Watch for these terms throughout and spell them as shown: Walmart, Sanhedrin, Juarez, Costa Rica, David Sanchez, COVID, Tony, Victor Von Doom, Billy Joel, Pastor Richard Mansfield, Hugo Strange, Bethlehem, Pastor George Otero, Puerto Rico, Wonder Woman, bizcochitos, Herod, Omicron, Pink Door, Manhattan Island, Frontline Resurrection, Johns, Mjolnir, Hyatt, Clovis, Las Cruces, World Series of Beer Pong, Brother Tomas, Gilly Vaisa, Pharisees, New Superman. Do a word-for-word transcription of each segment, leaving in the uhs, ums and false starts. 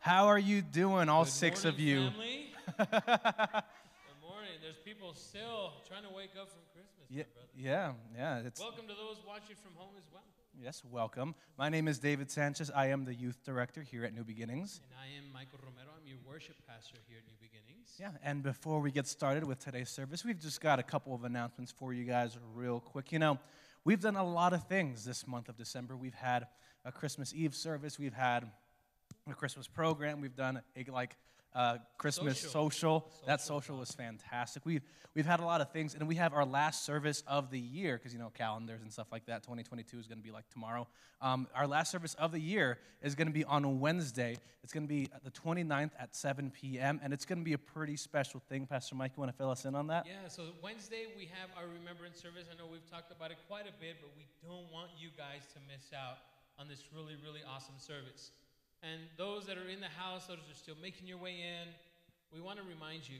How are you doing, all Good six morning, of you? Family. Good morning. There's people still trying to wake up from Christmas, yeah, my brother. Yeah, yeah. It's... Welcome to those watching from home as well. Yes, welcome. My name is David Sanchez. I am the youth director here at New Beginnings. And I am Michael Romero. I'm your worship pastor here at New Beginnings. Yeah, and before we get started with today's service, we've just got a couple of announcements for you guys real quick. You know, we've done a lot of things this month of December. We've had a Christmas Eve service. We've had a Christmas program. We've done a, like, Uh, Christmas social. social. social. That social was fantastic. We've, we've had a lot of things, and we have our last service of the year, because, you know, calendars and stuff like that, twenty twenty-two is going to be like tomorrow. Um, our last service of the year is going to be on Wednesday. It's going to be the twenty-ninth at seven p.m., and it's going to be a pretty special thing. Pastor Mike, you want to fill us in on that? Yeah, so Wednesday we have our Remembrance service. I know we've talked about it quite a bit, but we don't want you guys to miss out on this really, really awesome service. And those that are in the house, those that are still making your way in, we want to remind you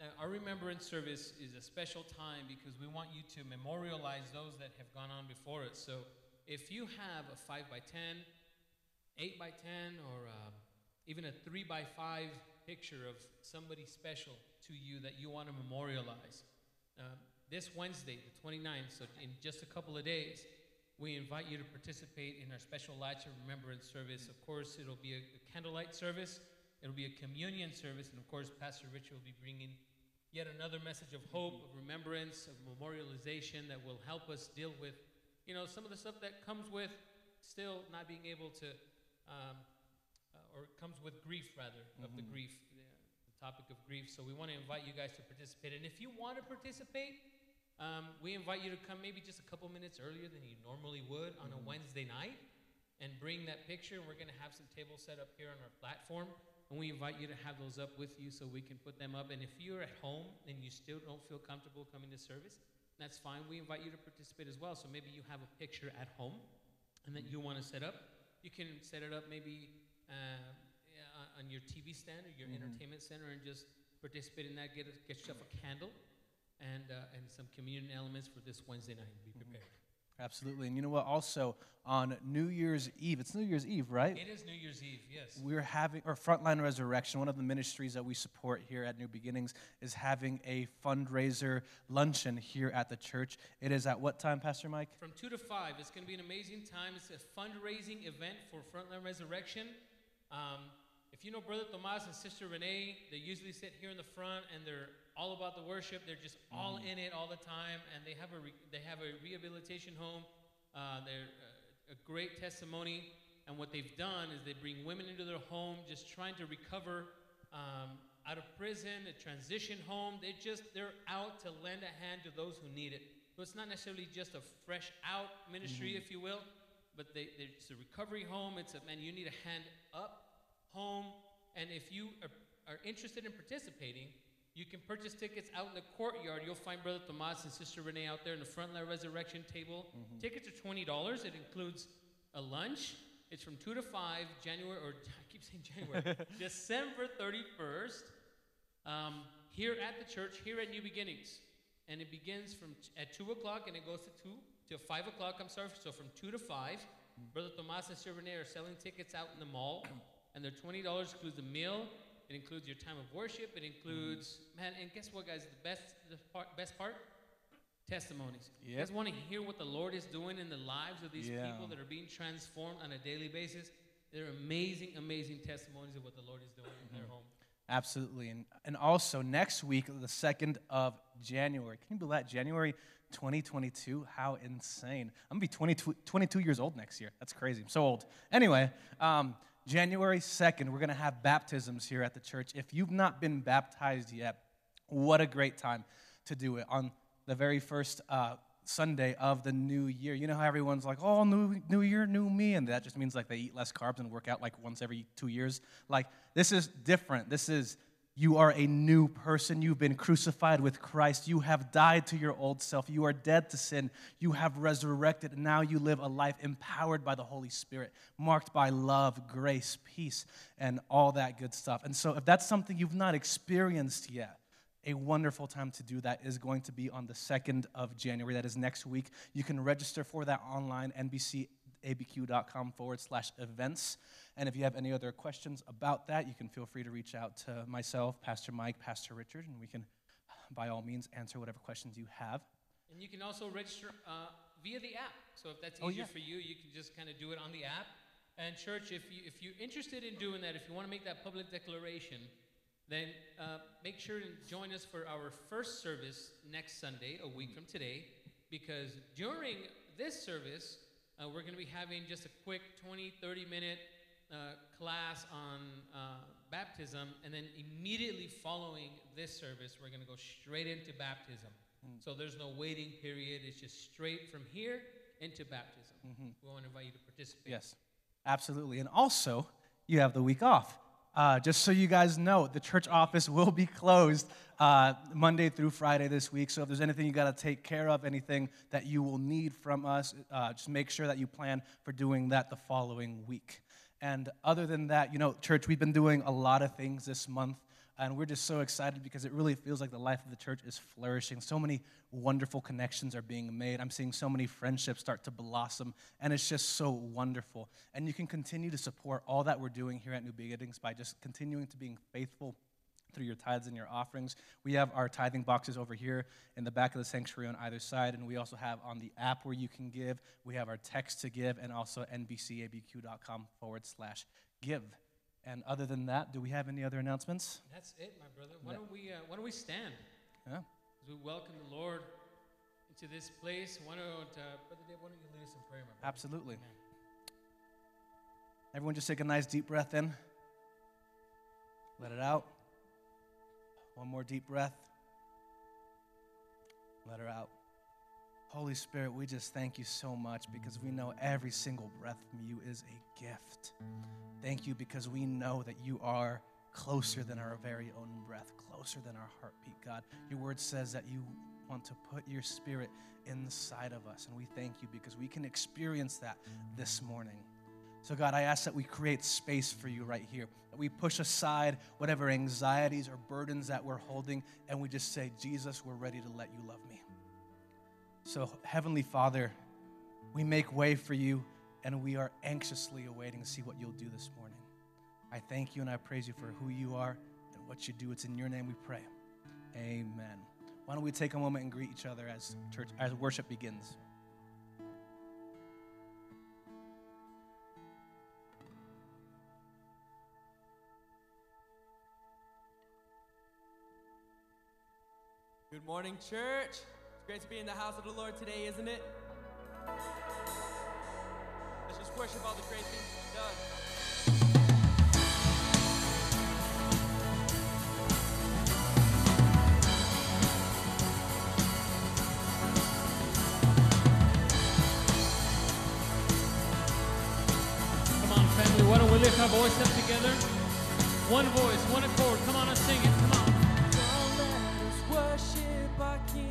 that our Remembrance service is a special time because we want you to memorialize those that have gone on before us. So if you have a five by ten, eight by ten, or uh, even a three by five picture of somebody special to you that you want to memorialize, uh, this Wednesday, the twenty-ninth, so in just a couple of days, we invite you to participate in our special Lights of Remembrance service. Of course, it'll be a, a candlelight service. It'll be a communion service. And, of course, Pastor Richard will be bringing yet another message of hope, of remembrance, of memorialization that will help us deal with, you know, some of the stuff that comes with still not being able to, um, uh, or comes with grief, rather, mm-hmm. of the grief, the, the topic of grief. So we want to invite you guys to participate. And if you want to participate, Um, we invite you to come maybe just a couple minutes earlier than you normally would on a Wednesday night and bring that picture. We're going to have some tables set up here on our platform, and we invite you to have those up with you so we can put them up. And if you're at home and you still don't feel comfortable coming to service, that's fine. We invite you to participate as well. So maybe you have a picture at home and that you want to set up. You can set it up maybe uh, on your T V stand or your mm-hmm. entertainment center and just participate in that. Get, a, get yourself a candle. And, uh, and some communion elements for this Wednesday night. Be prepared. Absolutely. And you know what? Also, on New Year's Eve, it's New Year's Eve, right? It is New Year's Eve, yes. We're having, or Frontline Resurrection, one of the ministries that we support here at New Beginnings, is having a fundraiser luncheon here at the church. It is at what time, Pastor Mike? From two to five. It's going to be an amazing time. It's a fundraising event for Frontline Resurrection. Um, if you know Brother Tomas and Sister Renee, they usually sit here in the front, and they're all about the worship. They're just all in it all the time, and they have a re they have a rehabilitation home. Uh, they're a, a great testimony, and what they've done is they bring women into their home, just trying to recover um, out of prison, a transition home. They just they're out to lend a hand to those who need it. So it's not necessarily just a fresh out ministry, mm-hmm. if you will, but they it's a recovery home. It's a man you need a hand up home, and if you are, are interested in participating. You can purchase tickets out in the courtyard. You'll find Brother Tomas and Sister Renee out there in the Frontline Resurrection table. Mm-hmm. Tickets are twenty dollars. It includes a lunch. It's from two to five, January, or I keep saying January, December thirty-first, um, here at the church, here at New Beginnings. And it begins from at two o'clock, and it goes to two to five o'clock, I'm sorry, so from two to five. Mm-hmm. Brother Tomas and Sister Renee are selling tickets out in the mall, and their twenty dollars includes a meal. It includes your time of worship. It includes, man, and guess what, guys? The best the part, best part? Testimonies. Yep. You guys want to hear what the Lord is doing in the lives of these yeah. people that are being transformed on a daily basis? They're amazing, amazing testimonies of what the Lord is doing in their home. Absolutely. And, and also, next week, the second of January. Can you believe that? January twenty twenty-two? How insane. I'm going to be twenty-two, twenty-two years old next year. That's crazy. I'm so old. Anyway, um... January second, we're going to have baptisms here at the church. If you've not been baptized yet, what a great time to do it on the very first uh, Sunday of the new year. You know how everyone's like, oh, new, new year, new me, and that just means like they eat less carbs and work out like once every two years. Like, this is different. This is, you are a new person. You've been crucified with Christ. You have died to your old self. You are dead to sin. You have resurrected, and now you live a life empowered by the Holy Spirit, marked by love, grace, peace, and all that good stuff. And so if that's something you've not experienced yet, a wonderful time to do that is going to be on the second of January. That is next week. You can register for that online, N B C nbcabq.com forward slash events. And if you have any other questions about that, you can feel free to reach out to myself, Pastor Mike, Pastor Richard, and we can, by all means, answer whatever questions you have. And you can also register uh, via the app. So if that's easier oh, yeah. for you, you can just kind of do it on the app. And church, if, you, if you're interested in doing that, if you want to make that public declaration, then uh, make sure and join us for our first service next Sunday, a week from today, because during this service, uh, we're going to be having just a quick twenty, thirty-minute uh, class on uh, baptism, and then immediately following this service, we're going to go straight into baptism. Mm-hmm. So there's no waiting period. It's just straight from here into baptism. Mm-hmm. We want to invite you to participate. Yes, absolutely. And also, you have the week off. Uh, just so you guys know, the church office will be closed uh, Monday through Friday this week. So if there's anything you got to take care of, anything that you will need from us, uh, just make sure that you plan for doing that the following week. And other than that, you know, church, we've been doing a lot of things this month. And we're just so excited because it really feels like the life of the church is flourishing. So many wonderful connections are being made. I'm seeing so many friendships start to blossom, and it's just so wonderful. And you can continue to support all that we're doing here at New Beginnings by just continuing to being faithful through your tithes and your offerings. We have our tithing boxes over here in the back of the sanctuary on either side, and we also have on the app where you can give. We have our text to give, and also nbcabq.com forward slash give. And other than that, do we have any other announcements? That's it, my brother. Why don't we, uh, why don't we stand? Yeah. As we welcome the Lord into this place. Why don't, uh, Brother Dave, why don't you lead us in prayer, my brother? Absolutely. Amen. Everyone just take a nice deep breath in. Let it out. One more deep breath. Let her out. Holy Spirit, we just thank you so much because we know every single breath from you is a gift. Thank you because we know that you are closer than our very own breath, closer than our heartbeat, God. Your word says that you want to put your spirit inside of us, and we thank you because we can experience that this morning. So, God, I ask that we create space for you right here, that we push aside whatever anxieties or burdens that we're holding, and we just say, Jesus, we're ready to let you love me. So, Heavenly Father, we make way for you, and we are anxiously awaiting to see what you'll do this morning. I thank you and I praise you for who you are and what you do. It's in your name we pray. Amen. Why don't we take a moment and greet each other as church, as worship begins. Good morning, church. Great to be in the house of the Lord today, isn't it? Let's just worship all the great things he's done. Come on, family, why don't we lift our voice up together? One voice, one accord. Come on and sing it. Come on.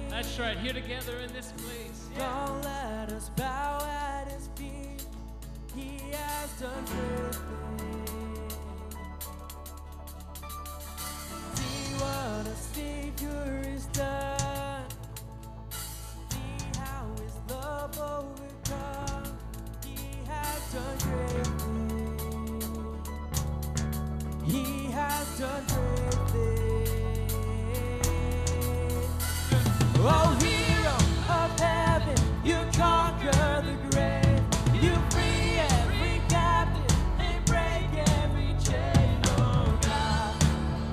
That's right, here together in this place. Yeah. Don't let us bow at his feet. He has done great things. See what a Savior has done. See how his love overcome. He has done great things. He has done great things. Oh, hero of heaven, you conquer the grave. You free every captive and break every chain. Oh, God,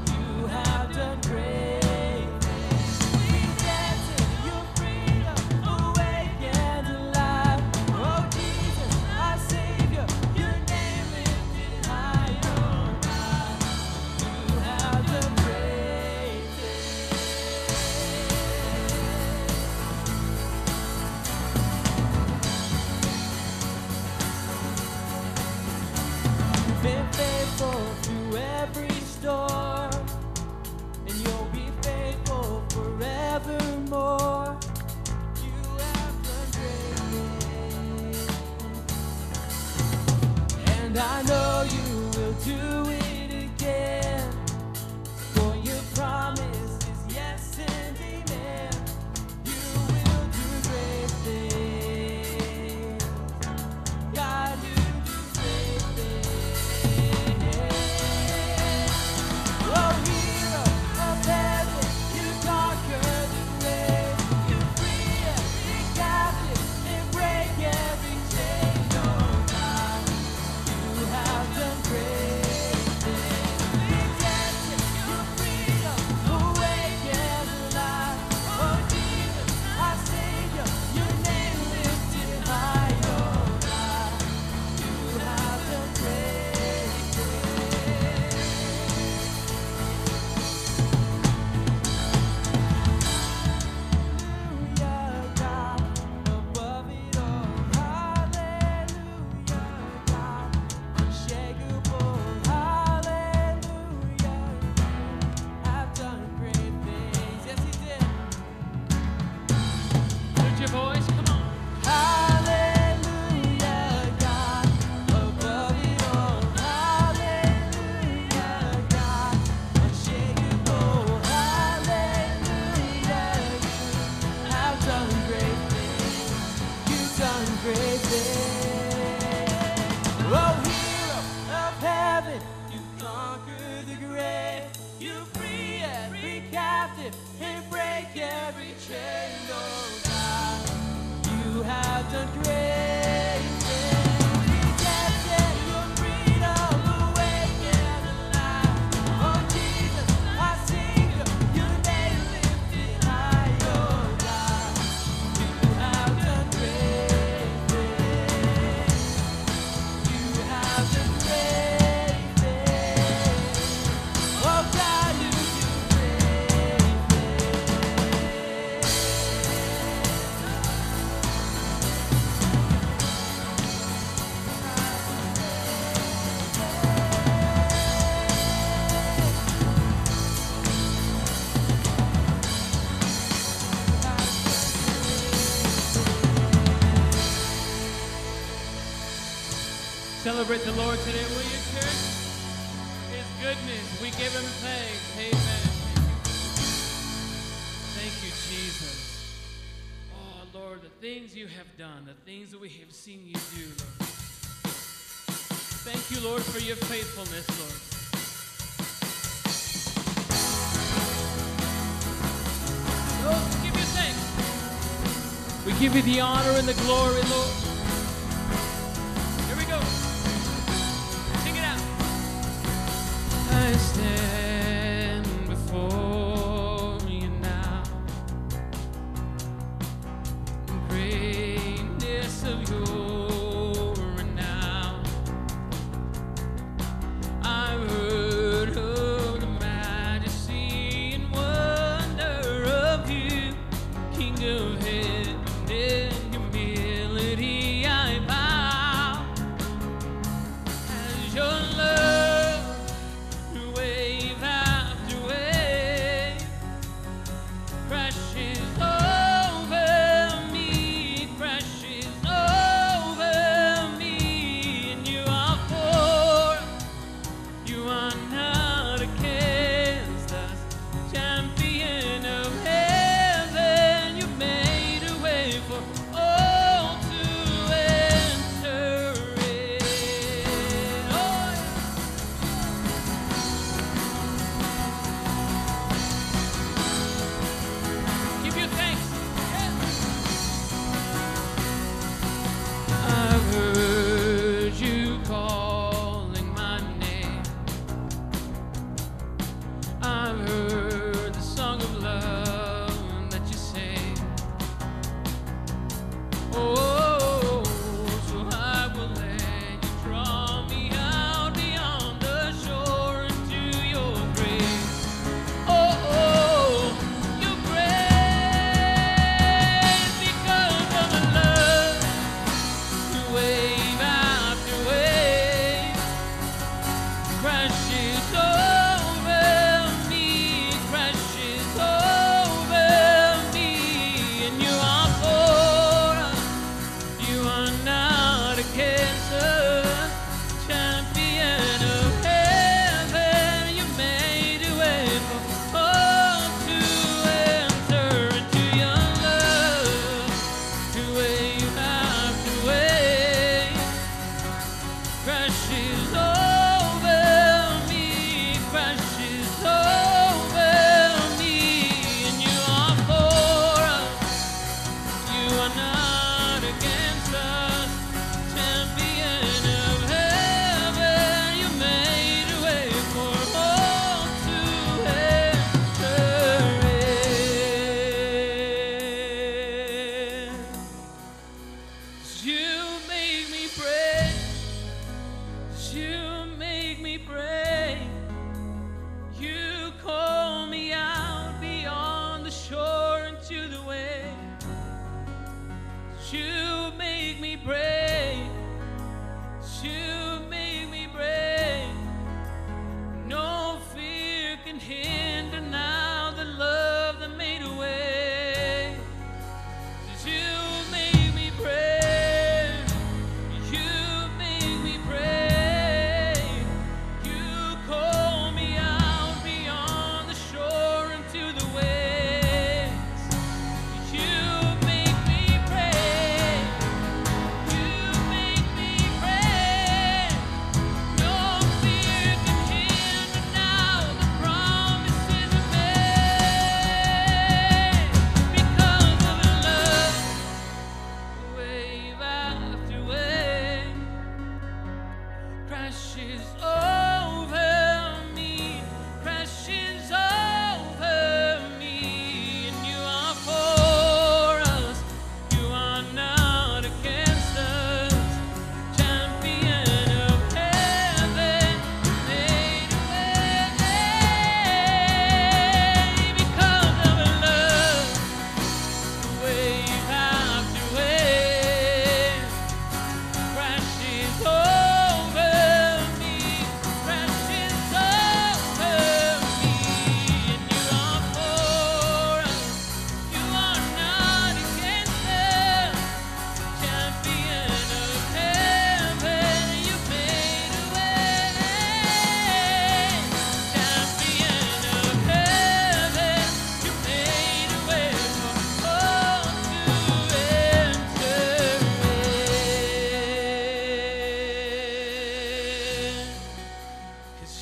you have done great things. We dance in your freedom, awake and alive. Oh, Jesus, our Savior, your name lifted high. Oh, God, you have done great things. Been faithful through every storm, and you'll be faithful forevermore. You have done great things, and I know you will do it again. For your promise is yes and amen. You will do great things, God. it. You conquer the grave. You free every captive and break every chain, oh God. You have done great. Celebrate the Lord today, will you, church? His goodness, we give him thanks. Amen. Thank you, Jesus. Oh, Lord, the things you have done, the things that we have seen you do, Lord. Thank you, Lord, for your faithfulness, Lord. Lord, we give you thanks. We give you the honor and the glory, Lord. I stand before you now, the greatness of your renown. I've heard of the majesty and wonder of you, King of heaven, in humility I bow, as your love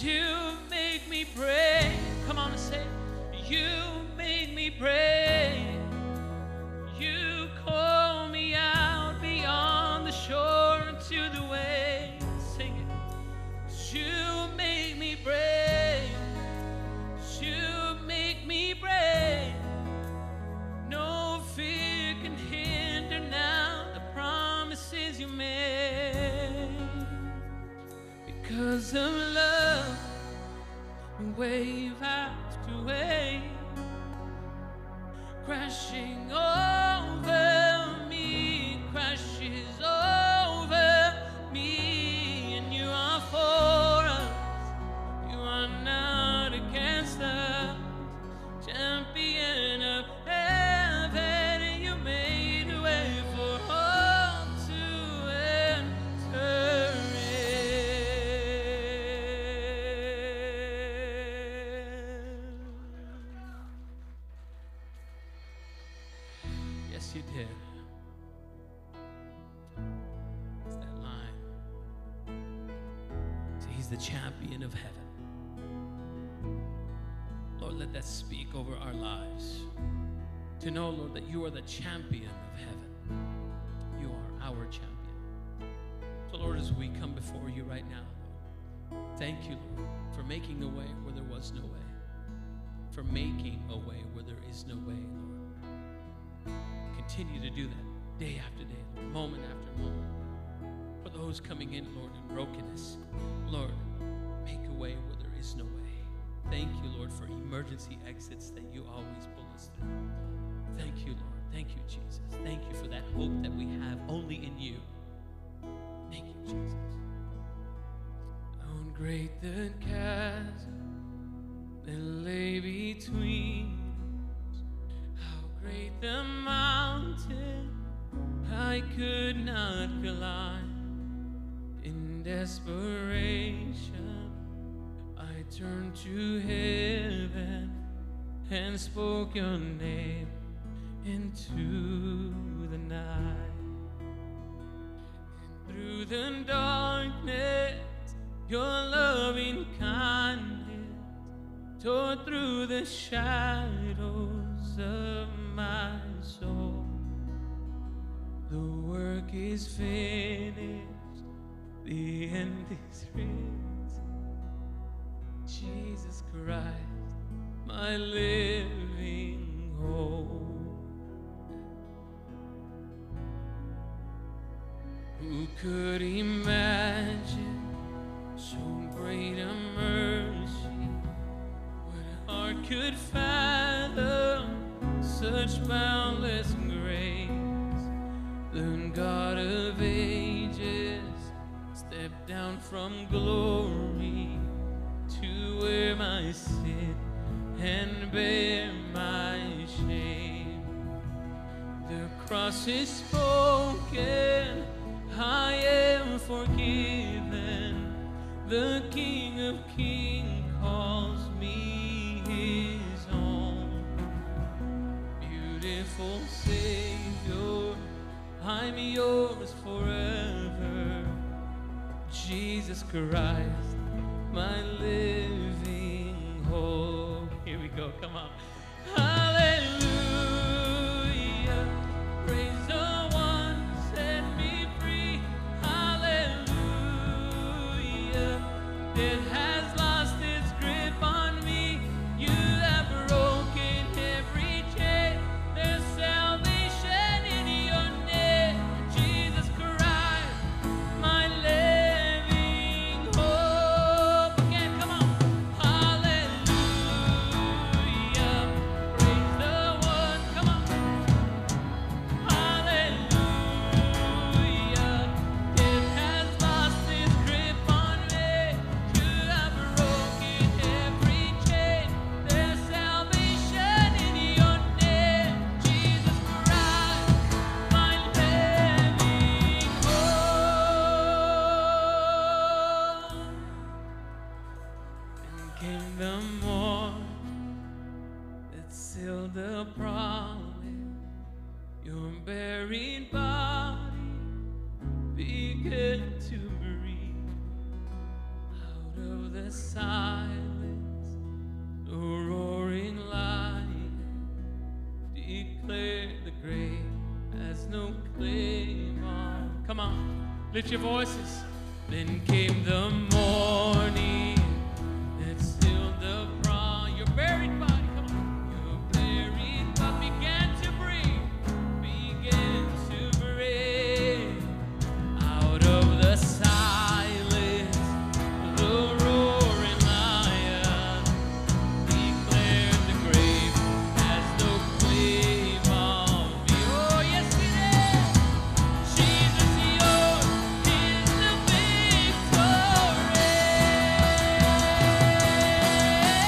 You make me brave. Come on and say it. You make me brave. You call me out beyond the shore into the waves. Sing it. You make me brave. You make me brave. No fear can hinder now the promises you made. Because of love, wave after wave, crashing over me, crashes over me, and you are for us, you are not against us, champion of heaven, you made a way for all to enter in. Yes, you did. It's that line. So he's the champion of heaven. Lord, let that speak over our lives. To know, Lord, that you are the champion of heaven. You are our champion. So, Lord, as we come before you right now, Lord, thank you, Lord, for making a way where there was no way. For making a way where there is no way, Lord. Continue to do that day after day, Lord, moment after moment. For those coming in, Lord, in brokenness, Lord, make a way where there is no way. Thank you, Lord, for emergency exits that you always pull us through. Thank you, Lord. Thank you, Jesus. Thank you for that hope that we have only in you. Thank you, Jesus. How great the chasm that lay between us. How great the mountain I could not climb. In desperation I turned to heaven and spoke your name into the night. And through the darkness, your loving kindness tore through the shadows of my soul. The work is finished, the end is reached. Jesus Christ, my living hope. Who could imagine so great a mercy? What heart could fathom such boundless grace? The God of ages stepped down from glory to wear my sin and bear my shame. The cross is spoken, I am forgiven. The King of Kings calls me his own. Beautiful Savior, I'm yours forever. Jesus Christ, my living hope. Here we go, come on. Hallelujah. Praise the one who set me free. Hallelujah. It has lost its grip on me. You have broken every chain. There's salvation in your name. Jesus Christ, my living. the silence, the roaring lion declared the grave has no claim on. Come on, lift your voices. Then came the morning that stilled the prawn. Your buried body, come on. Your buried body began to breathe, began to breathe. Out of the silence, the roaring lion declared the grave has no claim on me. Oh, yes, it is. Jesus, yours is the victory. Hallelujah. Praise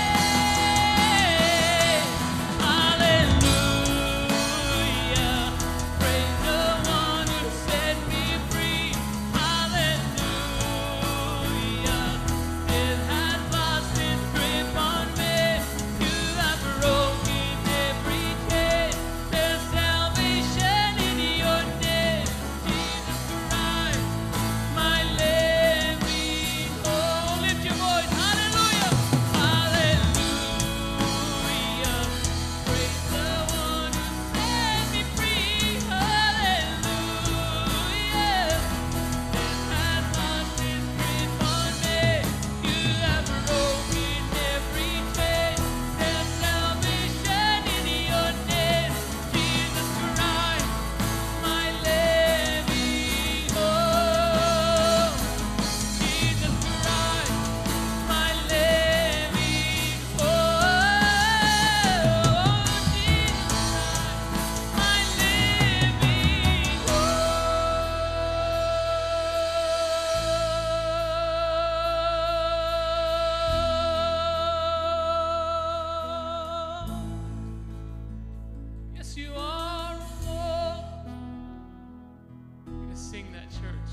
the one who set me free. Hallelujah. It has lost its grip on me. You have broken every chain. There's salvation in your name. Jesus Christ, my living hope. Lift your voice. Hallelujah. Hallelujah. Praise the one who set me free. Hallelujah. Yes, you are Lord. We're gonna sing that, church.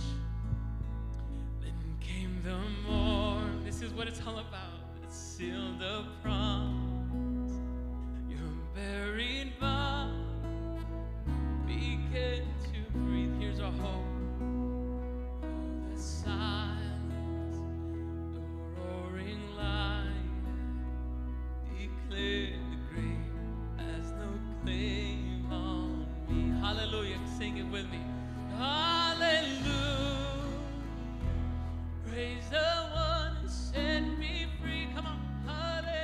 Then came the morn. This is what it's all about. Let's seal the promise. Your buried body began to breathe. Here's our hope. Oh, the silence, the roaring lion declared the grave has no claim on me. Hallelujah. Sing it with me. Hallelujah. Praise the one who set me free. Come on. Hallelujah.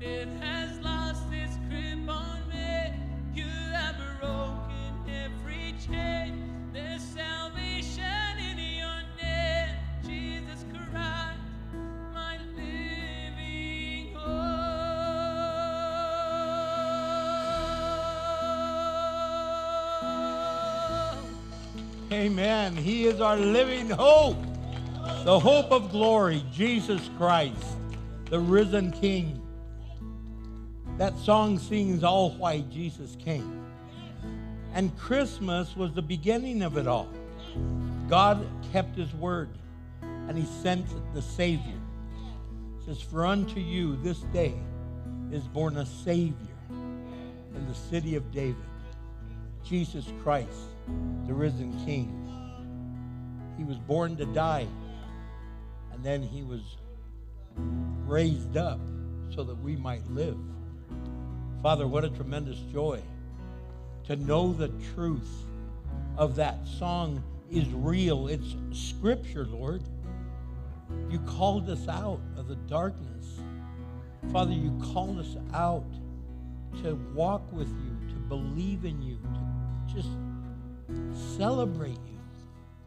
It has lost its grip on me. You have broken every chain. There's salvation in your name. Jesus Christ, my living hope. Amen. He is our living hope, the hope of glory, Jesus Christ, the risen King. That song sings all why Jesus came. And Christmas was the beginning of it all. God kept his word, and he sent the Savior. It says, for unto you this day is born a Savior in the city of David, Jesus Christ, the risen King. He was born to die, and then he was raised up so that we might live. Father, what a tremendous joy to know the truth of that song is real. It's scripture, Lord. You called us out of the darkness. Father, you called us out to walk with you, to believe in you, to just celebrate you.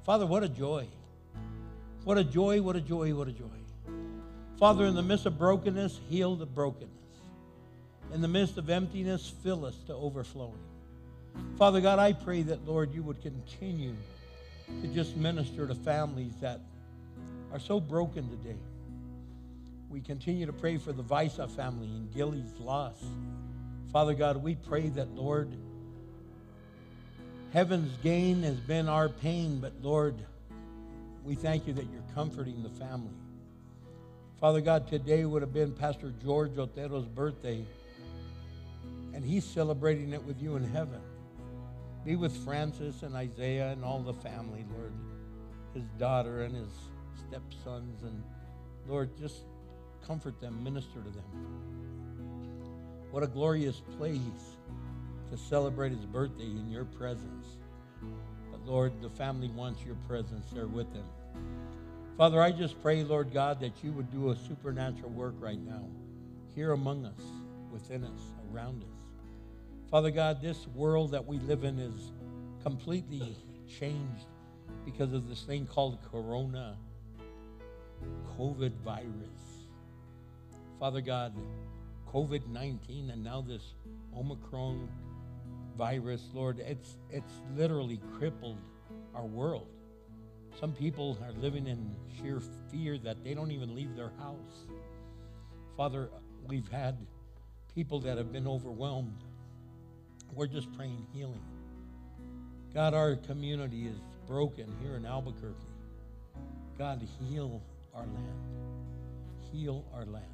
Father, what a joy. What a joy, what a joy, what a joy. Father, in the midst of brokenness, heal the brokenness. In the midst of emptiness, fill us to overflowing. Father God, I pray that, Lord, you would continue to just minister to families that are so broken today. We continue to pray for the Vaisa family and Gilly's loss. Father God, we pray that, Lord, heaven's gain has been our pain, but, Lord, we thank you that you're comforting the family. Father God, today would have been Pastor George Otero's birthday, and he's celebrating it with you in heaven. Be with Francis and Isaiah and all the family, Lord, his daughter and his stepsons, and Lord, just comfort them, minister to them. What a glorious place to celebrate his birthday in your presence. But Lord, the family wants your presence there with them. Father, I just pray, Lord God, that you would do a supernatural work right now, here among us, within us, around us. Father God, this world that we live in is completely changed because of this thing called Corona, COVID virus. Father God, COVID nineteen, and now this Omicron virus, Lord, it's it's literally crippled our world. Some people are living in sheer fear that they don't even leave their house. Father, we've had people that have been overwhelmed. We're just praying healing. God, our community is broken here in Albuquerque. God, heal our land. Heal our land.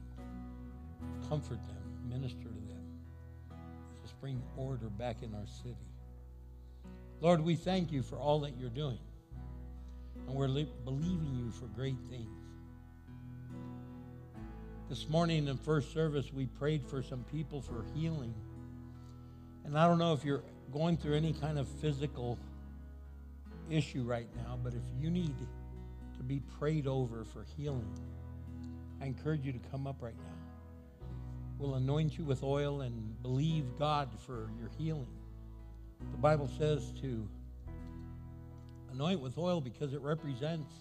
Comfort them. Minister to them. Just bring order back in our city. Lord, we thank you for all that you're doing. And we're li- believing you for great things. This morning in first service, we prayed for some people for healing. And I don't know if you're going through any kind of physical issue right now, but if you need to be prayed over for healing, I encourage you to come up right now. We'll anoint you with oil and believe God for your healing. The Bible says to anoint with oil because it represents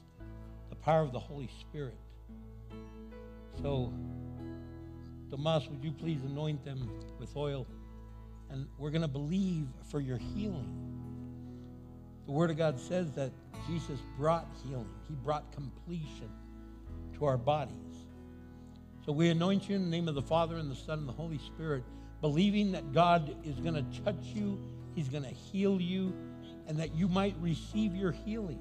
the power of the Holy Spirit. So, Tomas, would you please anoint them with oil? And we're going to believe for your healing. The Word of God says that Jesus brought healing. He brought completion to our bodies. So we anoint you in the name of the Father and the Son and the Holy Spirit, believing that God is going to touch you, he's going to heal you, and that you might receive your healing.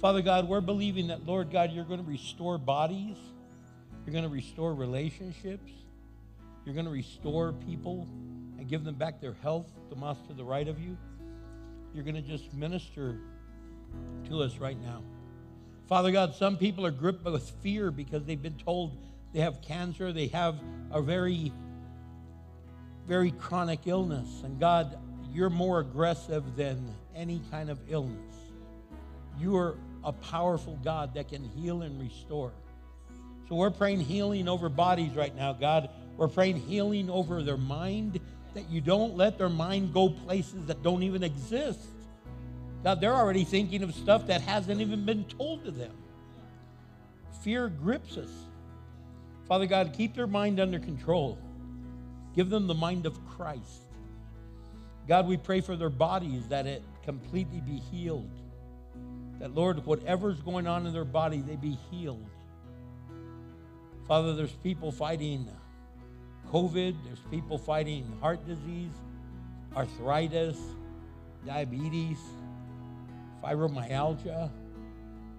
Father God, we're believing that, Lord God, you're going to restore bodies. You're going to restore relationships. You're going to restore people and give them back their health. Tomas, to the right of you, you're going to just minister to us right now. Father God, some people are gripped with fear because they've been told they have cancer, they have a very, very chronic illness. And God, you're more aggressive than any kind of illness. You are a powerful God that can heal and restore. So we're praying healing over bodies right now, God. We're praying healing over their mind, that you don't let their mind go places that don't even exist. God, they're already thinking of stuff that hasn't even been told to them. Fear grips us. Father God, keep their mind under control. Give them the mind of Christ. God, we pray for their bodies, that it completely be healed. That, Lord, whatever's going on in their body, they be healed. Father, there's people fighting COVID. There's people fighting heart disease, arthritis, diabetes, fibromyalgia.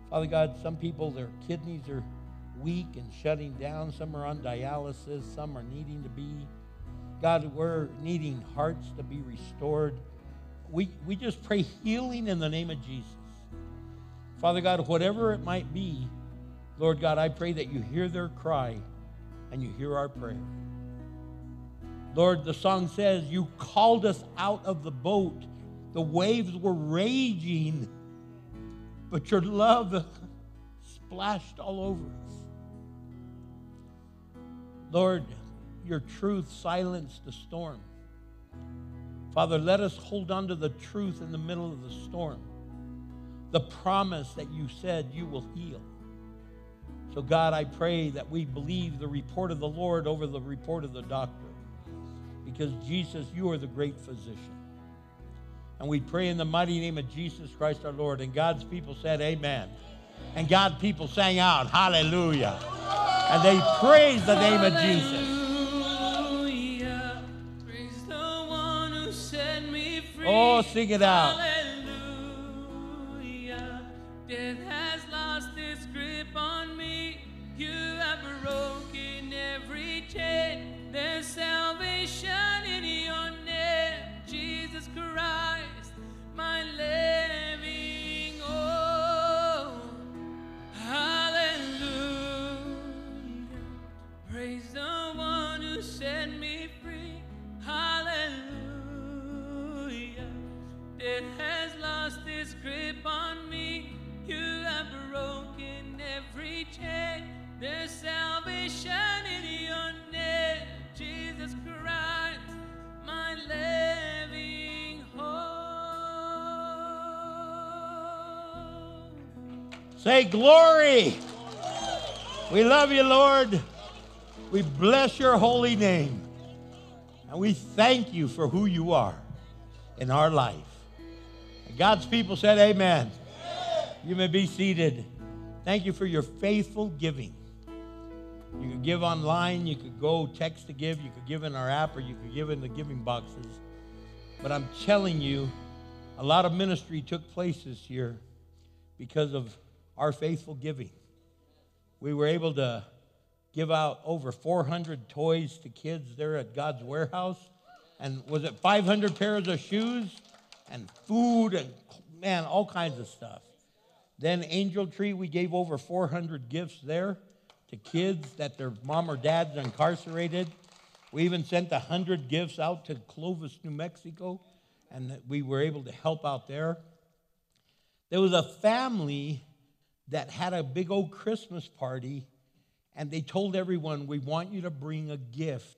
Father God, some people, their kidneys are weak and shutting down. Some are on dialysis. Some are needing to be. God, we're needing hearts to be restored. We, we just pray healing in the name of Jesus. Father God, whatever it might be, Lord God, I pray that you hear their cry and you hear our prayer. Lord, the song says, you called us out of the boat. The waves were raging, but your love splashed all over us. Lord, your truth silenced the storm. Father, let us hold on to the truth in the middle of the storm. The promise that you said you will heal. So God, I pray that we believe the report of the Lord over the report of the doctor. Because Jesus, you are the great physician. And we pray in the mighty name of Jesus Christ our Lord. And God's people said amen. And God's people sang out hallelujah. And they praised the name of Jesus. Praise the one who set me free. Oh, sing it out. Hallelujah. Death has lost its grip on me. You have broken every chain. There's salvation in your name, Jesus Christ, my living hope. Say glory. We love you, Lord. We bless your holy name. And we thank you for who you are in our life. And God's people said amen. Amen. You may be seated. Thank you for your faithful giving. You could give online. You could go text to give. You could give in our app, or you could give in the giving boxes. But I'm telling you, a lot of ministry took place this year because of our faithful giving. We were able to give out over four hundred toys to kids there at God's warehouse. And was it five hundred pairs of shoes and food and, man, all kinds of stuff. Then Angel Tree, we gave over four hundred gifts there to kids that their mom or dad's incarcerated. We even sent one hundred gifts out to Clovis, New Mexico, and we were able to help out there. There was a family that had a big old Christmas party, and they told everyone, we want you to bring a gift,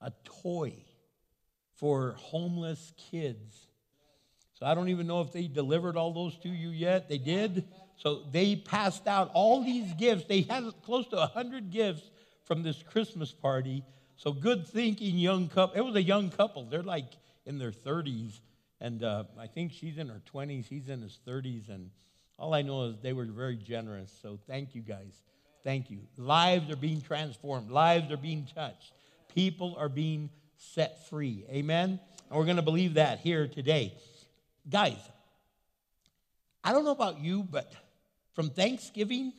a toy for homeless kids. So I don't even know if they delivered all those to you yet. They did. So they passed out all these gifts. They had close to one hundred gifts from this Christmas party. So good thinking young couple. It was a young couple. They're like in their thirties. And uh, I think she's in her twenties. He's in his thirties. And all I know is they were very generous. So thank you, guys. Thank you. Lives are being transformed. Lives are being touched. People are being set free. Amen? And we're going to believe that here today. Guys, I don't know about you, but from Thanksgiving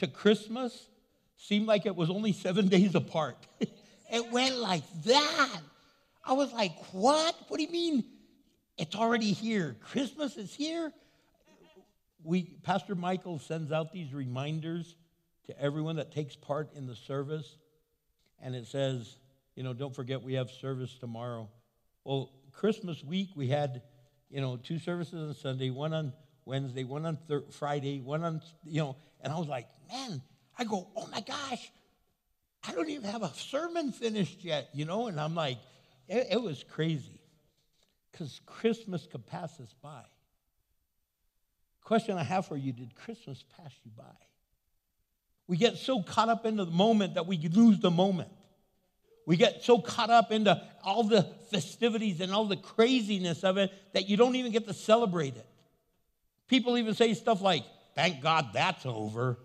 to Christmas seemed like it was only seven days apart. It went like that. I was like, what? What do you mean? It's already here. Christmas is here? We, Pastor Michael sends out these reminders to everyone that takes part in the service. And it says, you know, don't forget we have service tomorrow. Well, Christmas week we had, you know, two services on Sunday, one on Wednesday, one on thir- Friday, one on, you know, and I was like, man, I go, oh my gosh, I don't even have a sermon finished yet, you know, and I'm like, it, it was crazy because Christmas could pass us by. Question I have for you, did Christmas pass you by? We get so caught up into the moment that we lose the moment. We get so caught up into all the festivities and all the craziness of it that you don't even get to celebrate it. People even say stuff like, thank God that's over.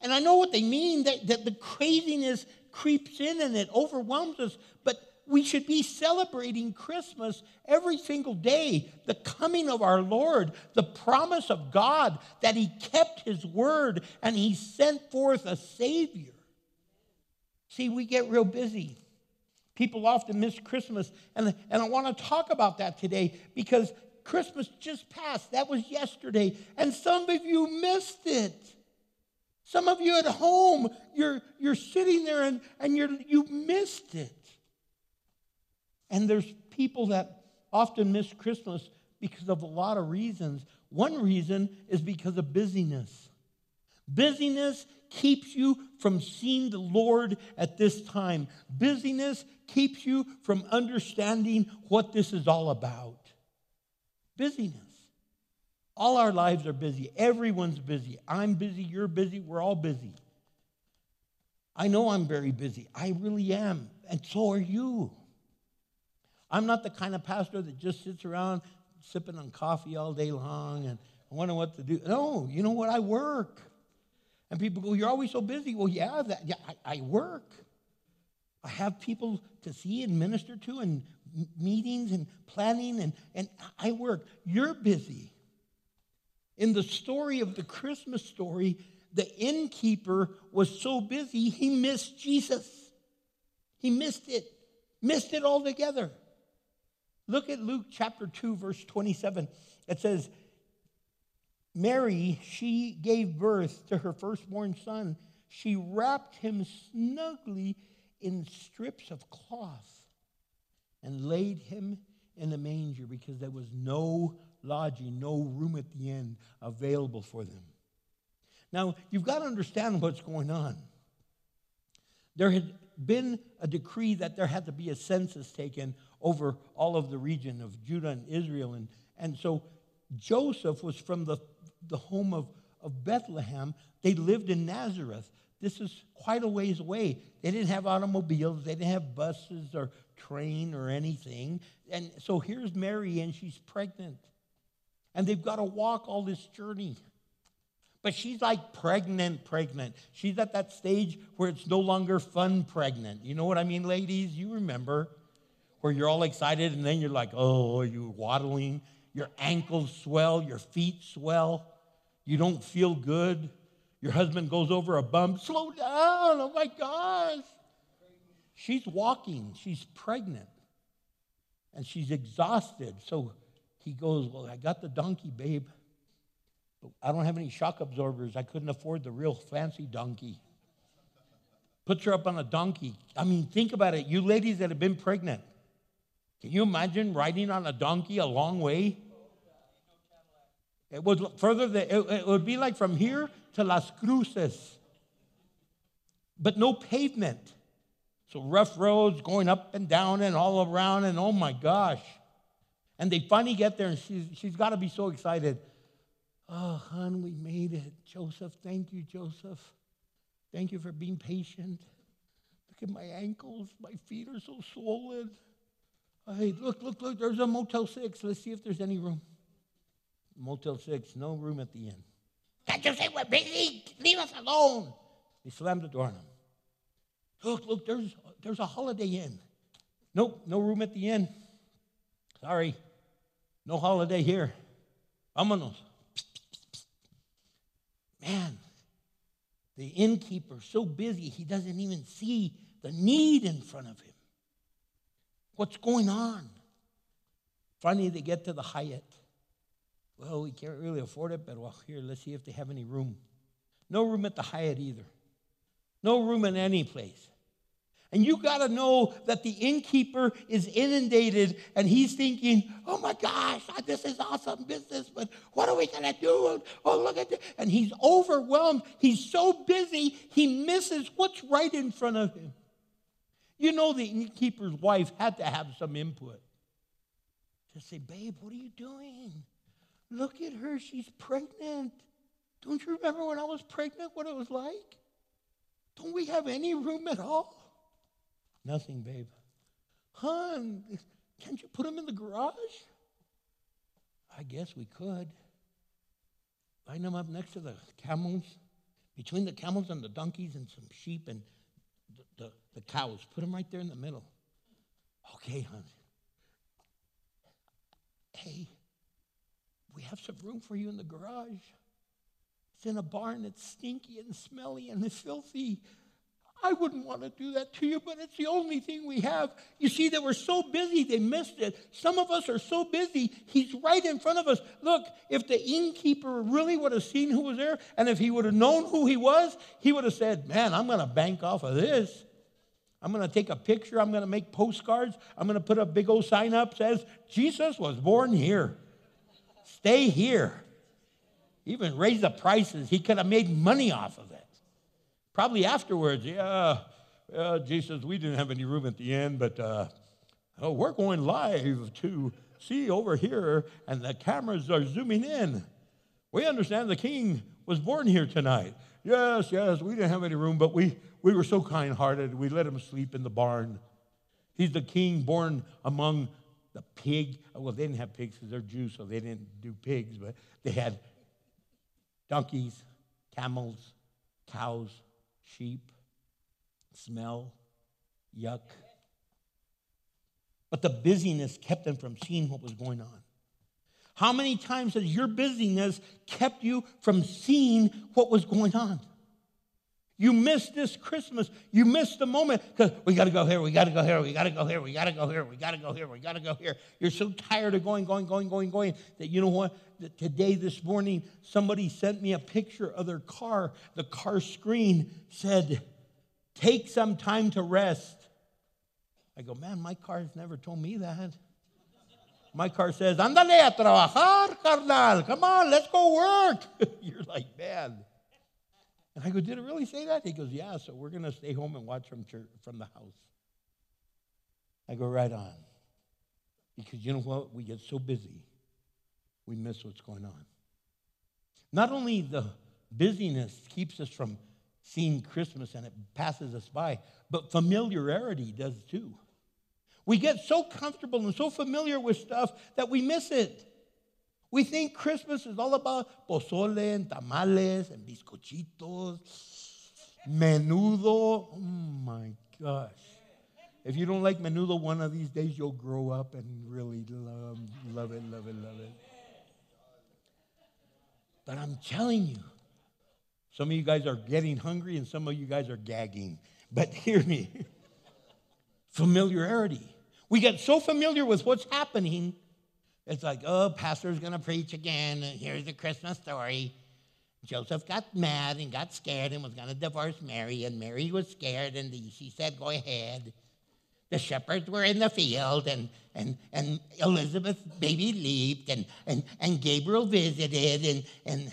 And I know what they mean, that, that the craziness creeps in and it overwhelms us, but we should be celebrating Christmas every single day, the coming of our Lord, the promise of God that he kept his word and he sent forth a Savior. See, we get real busy. People often miss Christmas, and, and I want to talk about that today because Christmas just passed. That was yesterday, and some of you missed it. Some of you at home, you're, you're sitting there and, and you're, you missed it. And there's people that often miss Christmas because of a lot of reasons. One reason is because of busyness. Busyness keeps you from seeing the Lord at this time. Busyness keeps you from understanding what this is all about. Busyness. All our lives are busy. Everyone's busy. I'm busy. You're busy. We're all busy. I know I'm very busy. I really am. And so are you. I'm not the kind of pastor that just sits around sipping on coffee all day long and wondering what to do. No, you know what? I work. And people go, you're always so busy. Well, yeah, that, yeah I, I work. I have people to see and minister to and meetings and planning, and, and I work. You're busy. In the story of the Christmas story, the innkeeper was so busy, he missed Jesus. He missed it. Missed it altogether. Look at Luke chapter two, verse twenty-seven. It says, Mary, she gave birth to her firstborn son. She wrapped him snugly in strips of cloth and laid him in a manger because there was no lodging, no room at the inn available for them. Now, you've got to understand what's going on. There had been a decree that there had to be a census taken over all of the region of Judah and Israel. And, and so Joseph was from the, the home of, of Bethlehem, they lived in Nazareth. This is quite a ways away. They didn't have automobiles. They didn't have buses or train or anything. And so here's Mary, and she's pregnant. And they've got to walk all this journey. But she's like pregnant, pregnant. She's at that stage where it's no longer fun pregnant. You know what I mean, ladies? You remember where you're all excited, and then you're like, oh, you're waddling. Your ankles swell. Your feet swell. You don't feel good. Your husband goes over a bump. Slow down. Oh, my gosh. She's walking. She's pregnant. And she's exhausted. So he goes, well, I got the donkey, babe. But I don't have any shock absorbers. I couldn't afford the real fancy donkey. Puts her up on a donkey. I mean, think about it. You ladies that have been pregnant, can you imagine riding on a donkey a long way? It would further. The, it, it would be like from here to Las Cruces, but no pavement. So rough roads going up and down and all around, and oh my gosh. And they finally get there, and she's, she's got to be so excited. Oh, hon, we made it. Joseph, thank you, Joseph. Thank you for being patient. Look at my ankles. My feet are so swollen. Hey, look, look, look, there's a Motel six. Let's see if there's any room. Motel six, no room at the inn. Can't you say we're busy? Leave us alone. They slammed the door on him. Look, look, there's, there's a Holiday Inn. Nope, no room at the inn. Sorry, no holiday here. Vámonos. Man, the innkeeper's so busy, he doesn't even see the need in front of him. What's going on? Finally, they get to the Hyatt. Well, we can't really afford it, but well, here, let's see if they have any room. No room at the Hyatt either. No room in any place. And you got to know that the innkeeper is inundated, and he's thinking, oh, my gosh, this is awesome business, but what are we going to do? Oh, look at this. And he's overwhelmed. He's so busy, he misses what's right in front of him. You know the innkeeper's wife had to have some input. Just say, babe, what are you doing? Look at her. She's pregnant. Don't you remember when I was pregnant, what it was like? Don't we have any room at all? Nothing, babe. Hon, can't you put them in the garage? I guess we could. Line them up next to the camels, between the camels and the donkeys and some sheep and the, the, the cows. Put them right there in the middle. Okay, hon. Hey, we have some room for you in the garage. It's in a barn. It's stinky and smelly and filthy. I wouldn't want to do that to you, but it's the only thing we have. You see, they were so busy, they missed it. Some of us are so busy, he's right in front of us. Look, if the innkeeper really would have seen who was there, and if he would have known who he was, he would have said, man, I'm going to bank off of this. I'm going to take a picture. I'm going to make postcards. I'm going to put a big old sign up that says, Jesus was born here. Stay here. Even raise the prices. He could have made money off of it. Probably afterwards, yeah, uh, Jesus, we didn't have any room at the end, but uh, oh, we're going live to see over here, and the cameras are zooming in. We understand the king was born here tonight. Yes, yes, we didn't have any room, but we, we were so kind-hearted. We let him sleep in the barn. He's the king born among the pig. Well, they didn't have pigs because they're Jews, so they didn't do pigs, but they had donkeys, camels, cows, sheep, smell, yuck. But the busyness kept them from seeing what was going on. How many times has your busyness kept you from seeing what was going on? You missed this Christmas. You missed the moment because we got to go here, we got to go here, we got to go here, we got to go here, we got to go here, we got to go here. You're so tired of going, going, going, going, going that you know what? Today, this morning, somebody sent me a picture of their car. The car screen said, take some time to rest. I go, man, my car's never told me that. My car says, andale a trabajar, carnal. Come on, let's go work. You're like, man. And I go, did it really say that? He goes, yeah, so we're going to stay home and watch from church, from the house. I go, right on. Because you know what? We get so busy. We miss what's going on. Not only the busyness keeps us from seeing Christmas and it passes us by. But familiarity does too. We get so comfortable and so familiar with stuff that we miss it. We think Christmas is all about pozole and tamales and bizcochitos, menudo. Oh my gosh. If you don't like menudo, one of these days you'll grow up and really love, love it, love it, love it. But I'm telling you, some of you guys are getting hungry and some of you guys are gagging. But hear me. Familiarity. We get so familiar with what's happening, it's like, oh, pastor's going to preach again, and here's the Christmas story. Joseph got mad and got scared and was going to divorce Mary, and Mary was scared, and she said, go ahead. The shepherds were in the field, and and, and Elizabeth's baby leaped, and, and, and Gabriel visited, and, and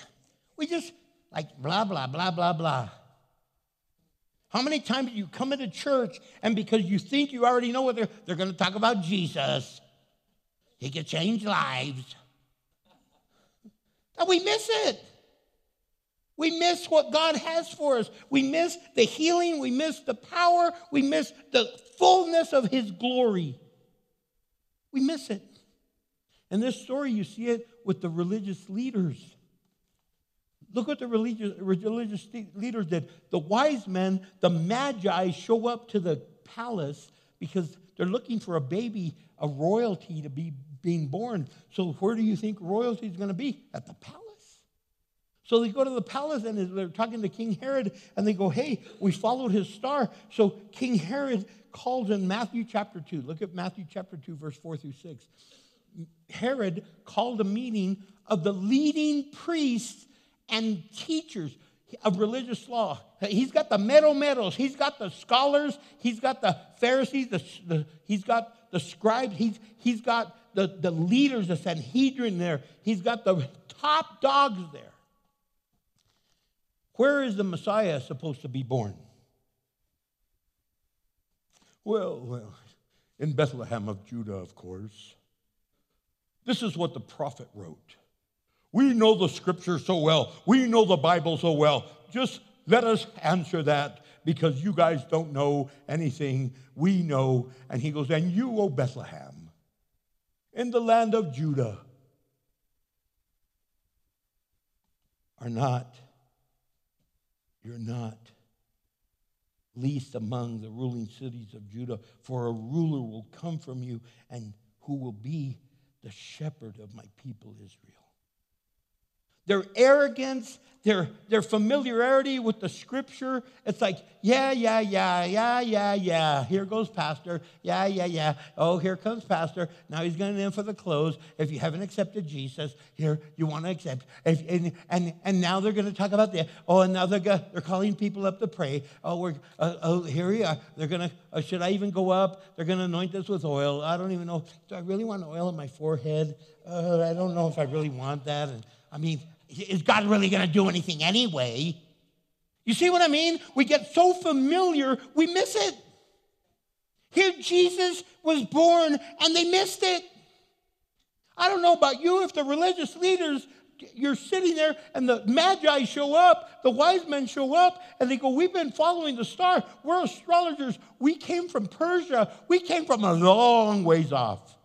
we just, like, blah, blah, blah, blah, blah. How many times do you come into church, and because you think you already know what they're, they're going to talk about Jesus, he could change lives, and we miss it. We miss what God has for us. We miss the healing. We miss the power. We miss the fullness of his glory. We miss it. In this story, you see it with the religious leaders. Look what the religious, religious leaders did. The wise men, the magi, show up to the palace because they're looking for a baby, a royalty to be being born. So where do you think royalty is going to be? At the palace. So they go to the palace, and they're talking to King Herod, and they go, hey, we followed his star. So King Herod calls in Matthew chapter two. Look at Matthew chapter two, verse four through six. Herod called a meeting of the leading priests and teachers of religious law. He's got the mero meros. He's got the scholars. He's got the Pharisees. The, the, he's got the scribes. He's, he's got the, the leaders, the Sanhedrin there. He's got the top dogs there. Where is the Messiah supposed to be born? Well, well, in Bethlehem of Judah, of course. This is what the prophet wrote. We know the scripture so well. We know the Bible so well. Just let us answer that because you guys don't know anything. We know. And he goes, and you, O Bethlehem, in the land of Judah, are not, you're not least among the ruling cities of Judah, for a ruler will come from you and who will be the shepherd of my people Israel. Their arrogance, their, their familiarity with the scripture. It's like, yeah, yeah, yeah, yeah, yeah, yeah. Here goes pastor. Yeah, yeah, yeah. Oh, here comes pastor. Now he's going in for the close. If you haven't accepted Jesus, here, you want to accept. If, and, and, and now they're going to talk about that. Oh, and now they're, go, they're calling people up to pray. Oh, we're, uh, oh here we are. They're going to, oh, should I even go up? They're going to anoint this with oil. I don't even know. Do I really want oil on my forehead? Uh, I don't know if I really want that. And I mean, is God really going to do anything anyway? You see what I mean? We get so familiar, we miss it. Here Jesus was born, and they missed it. I don't know about you, if the religious leaders, you're sitting there, and the magi show up, the wise men show up, and they go, we've been following the star. We're astrologers. We came from Persia. We came from a long ways off.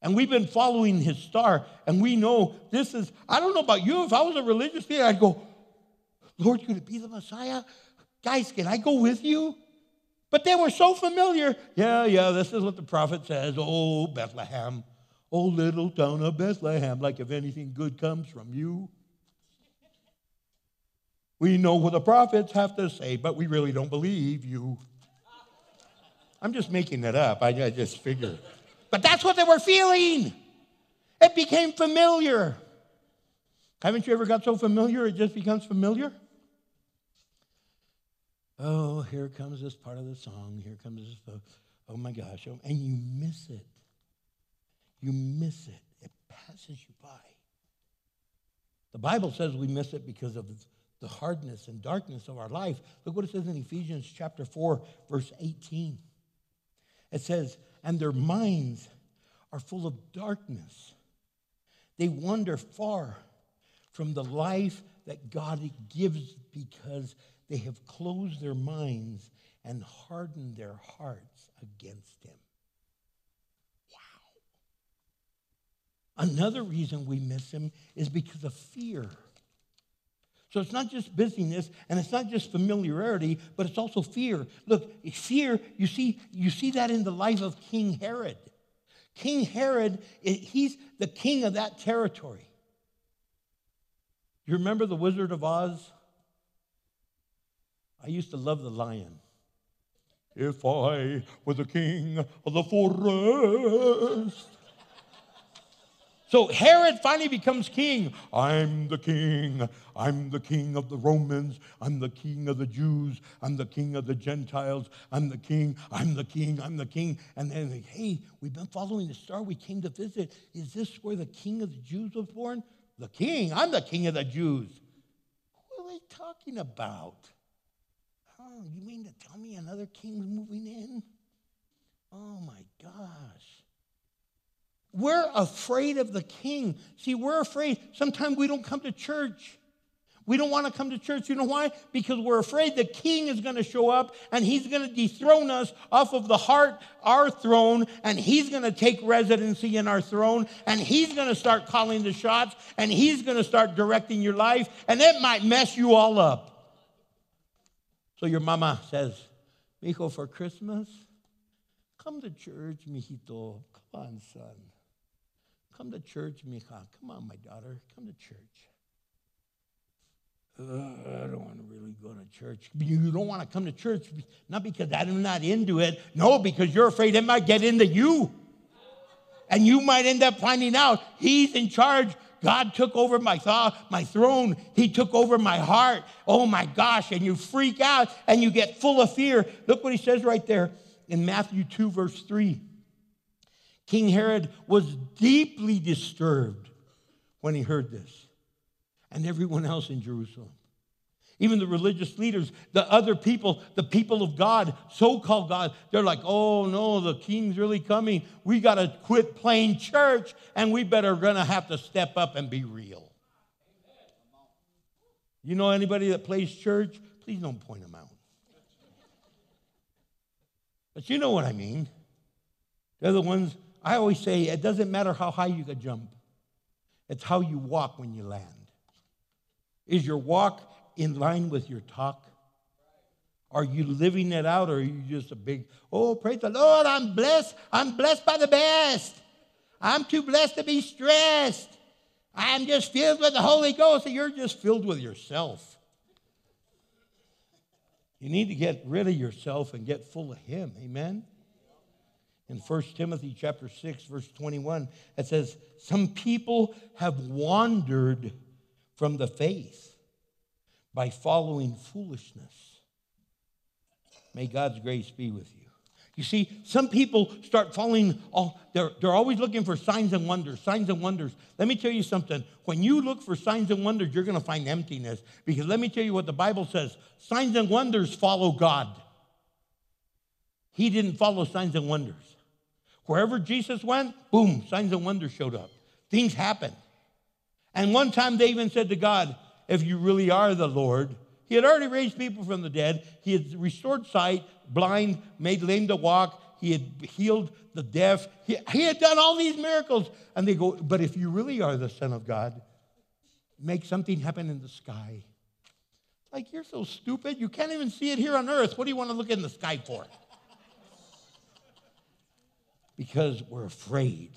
And we've been following his star, and we know this is, I don't know about you, if I was a religious leader, I'd go, Lord, could it be the Messiah? Guys, can I go with you? But they were so familiar. Yeah, yeah, this is what the prophet says. Oh, Bethlehem, oh, little town of Bethlehem, like if anything good comes from you. We know what the prophets have to say, but we really don't believe you. I'm just making it up. I, I just figure. But that's what they were feeling. It became familiar. Haven't you ever got so familiar it just becomes familiar? Oh, here comes this part of the song. Here comes this. Oh, oh my gosh. Oh, and you miss it. You miss it. It passes you by. The Bible says we miss it because of the hardness and darkness of our life. Look what it says in Ephesians chapter four, verse eighteen. It says, and their minds are full of darkness. They wander far from the life that God gives because they have closed their minds and hardened their hearts against him. Wow. Another reason we miss him is because of fear. So it's not just busyness, and it's not just familiarity, but it's also fear. Look, fear, you see, you see that in the life of King Herod. King Herod, he's the king of that territory. You remember the Wizard of Oz? I used to love the lion. If I were the king of the forest. So Herod finally becomes king. I'm the king. I'm the king of the Romans. I'm the king of the Jews. I'm the king of the Gentiles. I'm the king. I'm the king. I'm the king. And then, like, hey, we've been following the star. We came to visit. Is this where the king of the Jews was born? The king. I'm the king of the Jews. What are they talking about? Oh, you mean to tell me another king's moving in? Oh, my gosh. We're afraid of the king. See, we're afraid. Sometimes we don't come to church. We don't want to come to church. You know why? Because we're afraid the king is going to show up, and he's going to dethrone us off of the heart, our throne, and he's going to take residency in our throne, and he's going to start calling the shots, and he's going to start directing your life, and it might mess you all up. So your mama says, mijo, for Christmas, come to church, mijito. Come on, son. Come to church, mija. Come on, my daughter. Come to church. Uh, I don't want to really go to church. You don't want to come to church, not because I'm not into it. No, because you're afraid it might get into you. And you might end up finding out he's in charge. God took over my th- my throne. He took over my heart. Oh, my gosh. And you freak out, and you get full of fear. Look what he says right there in Matthew two, verse three. King Herod was deeply disturbed when he heard this, and everyone else in Jerusalem. Even the religious leaders, the other people, the people of God, so-called God, they're like, oh, no, the king's really coming. We got to quit playing church, and we better going to have to step up and be real. You know anybody that plays church? Please don't point them out. But you know what I mean. They're the ones. I always say it doesn't matter how high you can jump. It's how you walk when you land. Is your walk in line with your talk? Are you living it out, or are you just a big, oh, praise the Lord, I'm blessed. I'm blessed by the best. I'm too blessed to be stressed. I'm just filled with the Holy Ghost, and you're just filled with yourself. You need to get rid of yourself and get full of him. Amen? In First Timothy chapter six, verse twenty-one, it says, some people have wandered from the faith by following foolishness. May God's grace be with you. You see, some people start following, all, they're, they're always looking for signs and wonders, signs and wonders. Let me tell you something. When you look for signs and wonders, you're going to find emptiness. Because let me tell you what the Bible says. Signs and wonders follow God. He didn't follow signs and wonders. Wherever Jesus went, boom, signs and wonders showed up. Things happened. And one time they even said to God, if you really are the Lord, he had already raised people from the dead. He had restored sight, blind, made lame to walk. He had healed the deaf. He, he had done all these miracles. And they go, but if you really are the Son of God, make something happen in the sky. Like, you're so stupid. You can't even see it here on earth. What do you want to look in the sky for? Because we're afraid,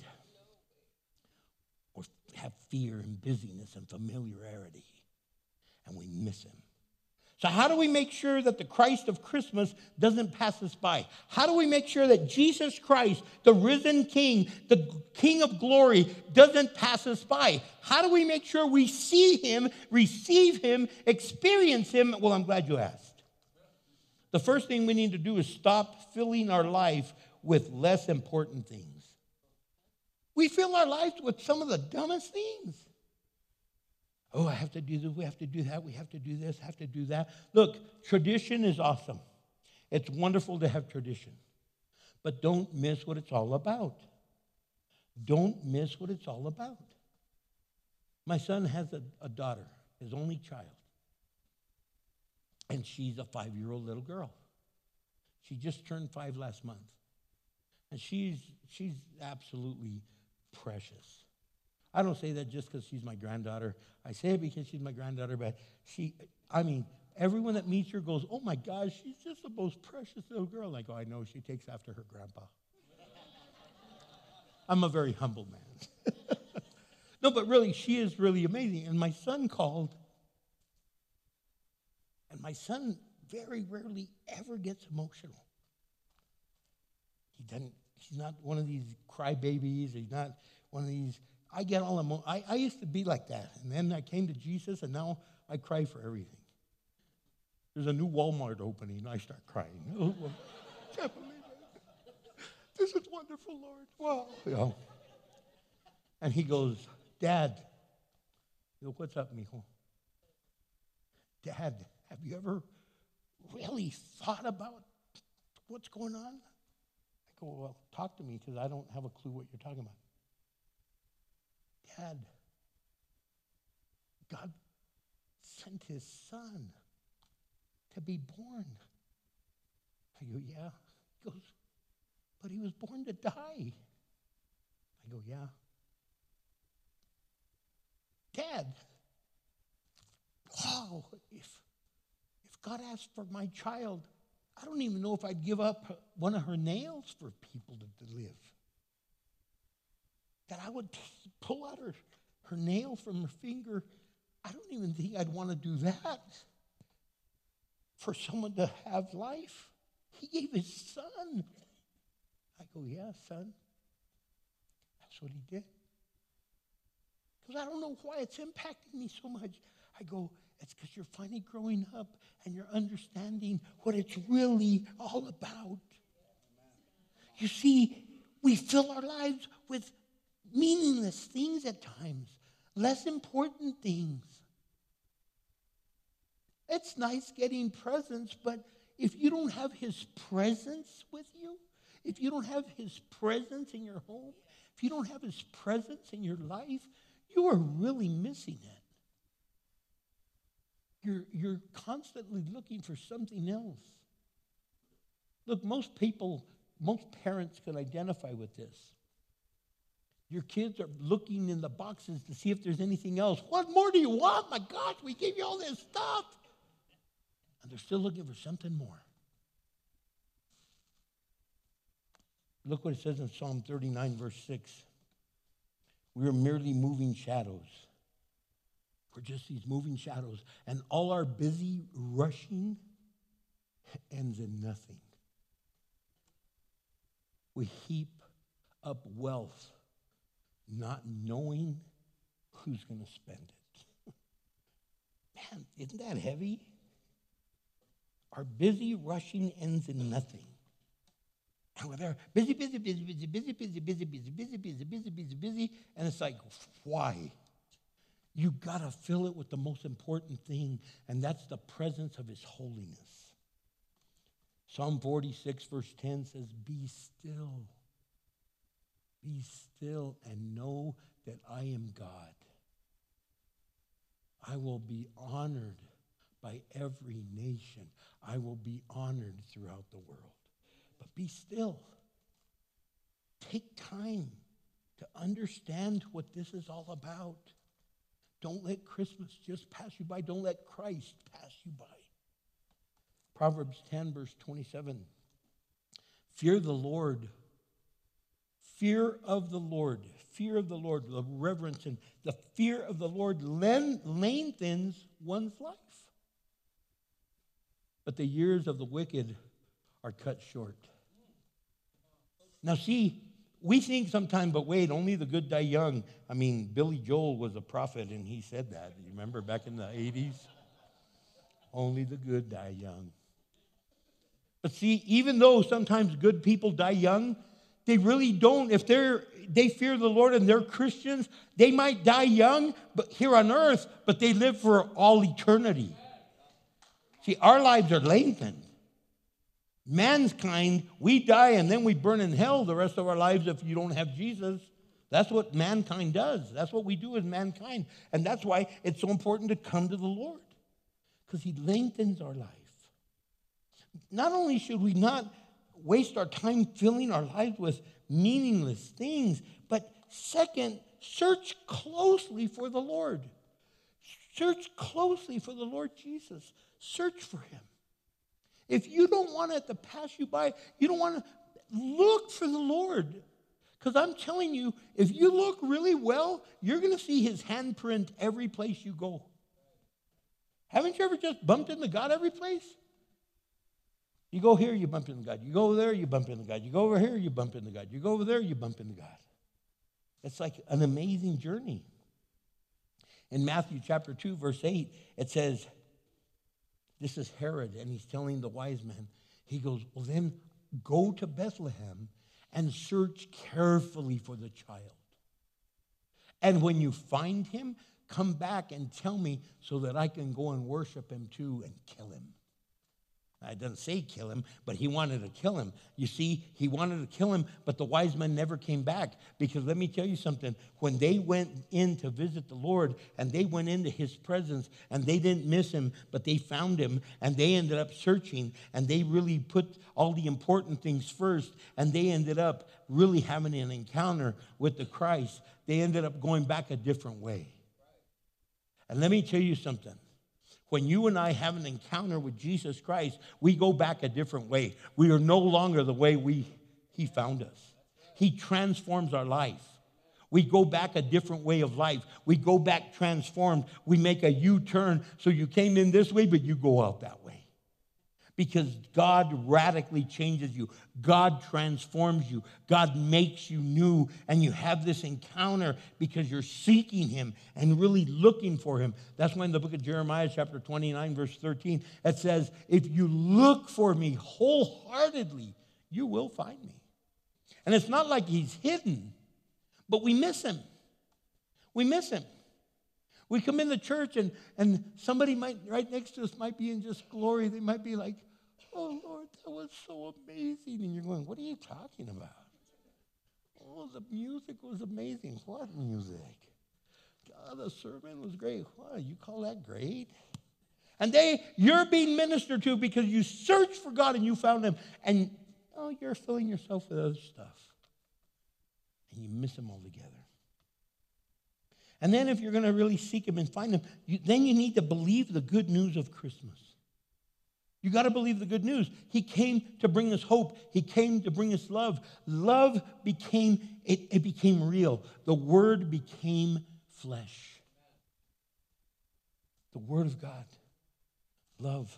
or have fear and busyness and familiarity, and we miss him. So how do we make sure that the Christ of Christmas doesn't pass us by? How do we make sure that Jesus Christ, the risen King, the King of glory, doesn't pass us by? How do we make sure we see him, receive him, experience him? Well, I'm glad you asked. The first thing we need to do is stop filling our life with less important things. We fill our lives with some of the dumbest things. Oh, I have to do this, we have to do that, we have to do this, have to do that. Look, tradition is awesome. It's wonderful to have tradition. But don't miss what it's all about. Don't miss what it's all about. My son has a, a daughter, his only child, and she's a five-year-old little girl. She just turned five last month, and she's she's absolutely precious. I don't say that just because she's my granddaughter. I say it because she's my granddaughter, but she, I mean, everyone that meets her goes, oh, my gosh, she's just the most precious little girl. Like, oh, I know, she takes after her grandpa. I'm a very humble man. No, but really, she is really amazing. And my son called, and my son very rarely ever gets emotional. He doesn't, he's not one of these crybabies. He's not one of these, I get all emo- I, I used to be like that. And then I came to Jesus, and now I cry for everything. There's a new Walmart opening, and I start crying. Oh, well, I can't believe it. This is wonderful, Lord. Wow. You know. And he goes, Dad. I go, what's up, mijo? Dad, have you ever really thought about what's going on? I go, well, talk to me, because I don't have a clue what you're talking about. Dad, God sent his son to be born. I go, yeah. He goes, but he was born to die. I go, yeah. Dad, wow, if, if God asked for my child, I don't even know if I'd give up one of her nails for people to, to live. That I would pull out her, her nail from her finger. I don't even think I'd want to do that. For someone to have life, he gave his son. I go, yeah, son. That's what he did. Because I don't know why it's impacting me so much. I go, it's because you're finally growing up and you're understanding what it's really all about. You see, we fill our lives with meaningless things at times, less important things. It's nice getting presents, but if you don't have his presence with you, if you don't have his presence in your home, if you don't have his presence in your life, you are really missing it. You're, you're constantly looking for something else. Look, most people, most parents can identify with this. Your kids are looking in the boxes to see if there's anything else. What more do you want? My gosh, we gave you all this stuff. And they're still looking for something more. Look what it says in Psalm thirty-nine, verse six. We are merely moving shadows. We're just these moving shadows. And all our busy rushing ends in nothing. We heap up wealth, not knowing who's going to spend it. Man, isn't that heavy? Our busy rushing ends in nothing. And we're there, busy, busy, busy, busy, busy, busy, busy, busy, busy, busy, busy, busy, busy. And it's like, why? You got to fill it with the most important thing, and that's the presence of his holiness. Psalm forty-six, verse ten says, be still. Be still and know that I am God. I will be honored by every nation. I will be honored throughout the world. But be still. Take time to understand what this is all about. Don't let Christmas just pass you by. Don't let Christ pass you by. Proverbs ten, verse twenty-seven. Fear the Lord. Fear of the Lord. Fear of the Lord. The reverence and the fear of the Lord lengthens one's life. But the years of the wicked are cut short. Now see, we think sometimes, but wait, only the good die young. I mean, Billy Joel was a prophet, and he said that. You remember back in the eighties? Only the good die young. But see, even though sometimes good people die young, they really don't. If they're, they fear the Lord and they're Christians, they might die young but here on earth, but they live for all eternity. See, our lives are lengthened. Mankind, we die and then we burn in hell the rest of our lives if you don't have Jesus. That's what mankind does. That's what we do as mankind. And that's why it's so important to come to the Lord, because he lengthens our life. Not only should we not waste our time filling our lives with meaningless things, but second, search closely for the Lord. Search closely for the Lord Jesus. Search for him. If you don't want it to pass you by, you don't want to, look for the Lord. Because I'm telling you, if you look really well, you're going to see his handprint every place you go. Haven't you ever just bumped into God every place? You go here, you bump into God. You go over there, you bump into God. You go over here, you bump into God. You go over there, you bump into God. It's like an amazing journey. In Matthew chapter two, verse eight, it says, this is Herod, and he's telling the wise men. He goes, well, then go to Bethlehem and search carefully for the child. And when you find him, come back and tell me so that I can go and worship him too and kill him. It doesn't say kill him, but he wanted to kill him. You see, he wanted to kill him, but the wise men never came back. Because let me tell you something. When they went in to visit the Lord, and they went into his presence, and they didn't miss him, but they found him, and they ended up searching, and they really put all the important things first, and they ended up really having an encounter with the Christ. They ended up going back a different way. And let me tell you something. When you and I have an encounter with Jesus Christ, we go back a different way. We are no longer the way we he found us. He transforms our life. We go back a different way of life. We go back transformed. We make a U-turn. So you came in this way, but you go out that way. Because God radically changes you. God transforms you. God makes you new. And you have this encounter because you're seeking him and really looking for him. That's why in the book of Jeremiah, chapter twenty-nine, verse thirteen, it says, if you look for me wholeheartedly, you will find me. And it's not like he's hidden, but we miss him. We miss him. We come in the church, and, and somebody might right next to us might be in just glory. They might be like, oh, Lord, that was so amazing. And you're going, what are you talking about? Oh, the music was amazing. What music? God, the sermon was great. What, you call that great? And they, you're being ministered to because you searched for God and you found him. And, oh, you're filling yourself with other stuff. And you miss him altogether. And then if you're going to really seek him and find him, you, then you need to believe the good news of Christmas. You got to believe the good news. He came to bring us hope. He came to bring us love. Love became, it, it became real. The Word became flesh. The Word of God. Love.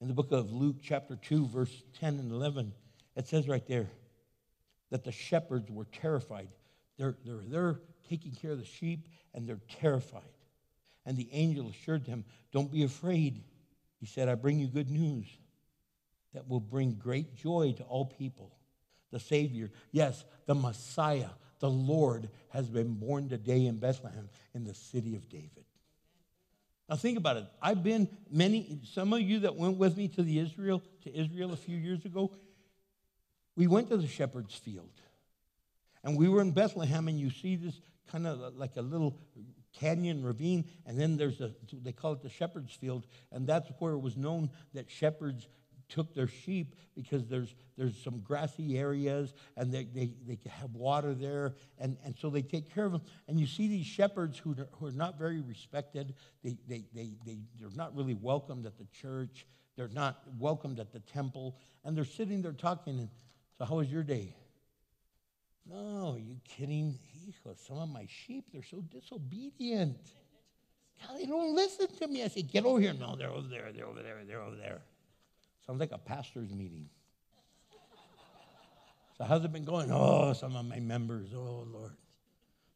In the book of Luke chapter two, verse ten and eleven, it says right there that the shepherds were terrified. They're, they're, they're taking care of the sheep, and they're terrified. And the angel assured them, don't be afraid. He said, I bring you good news that will bring great joy to all people. The Savior, yes, the Messiah, the Lord, has been born today in Bethlehem in the city of David. Now think about it. I've been many, some of you that went with me to the Israel, to Israel a few years ago, we went to the shepherd's field. And we were in Bethlehem, and you see this kind of like a little canyon ravine, and then there's a, they call it the shepherd's field, and that's where it was known that shepherds took their sheep because there's there's some grassy areas, and they, they, they have water there, and, and so they take care of them. And you see these shepherds who are, who are not very respected. They, they, they, they, they're not really welcomed at the church. They're not welcomed at the temple, and they're sitting there talking, and so how was your day? No, are you kidding? Some of my sheep, they're so disobedient. God, they don't listen to me. I say, get over here. No, they're over there, they're over there, they're over there. Sounds like a pastor's meeting. So how's it been going? Oh, some of my members. Oh, Lord.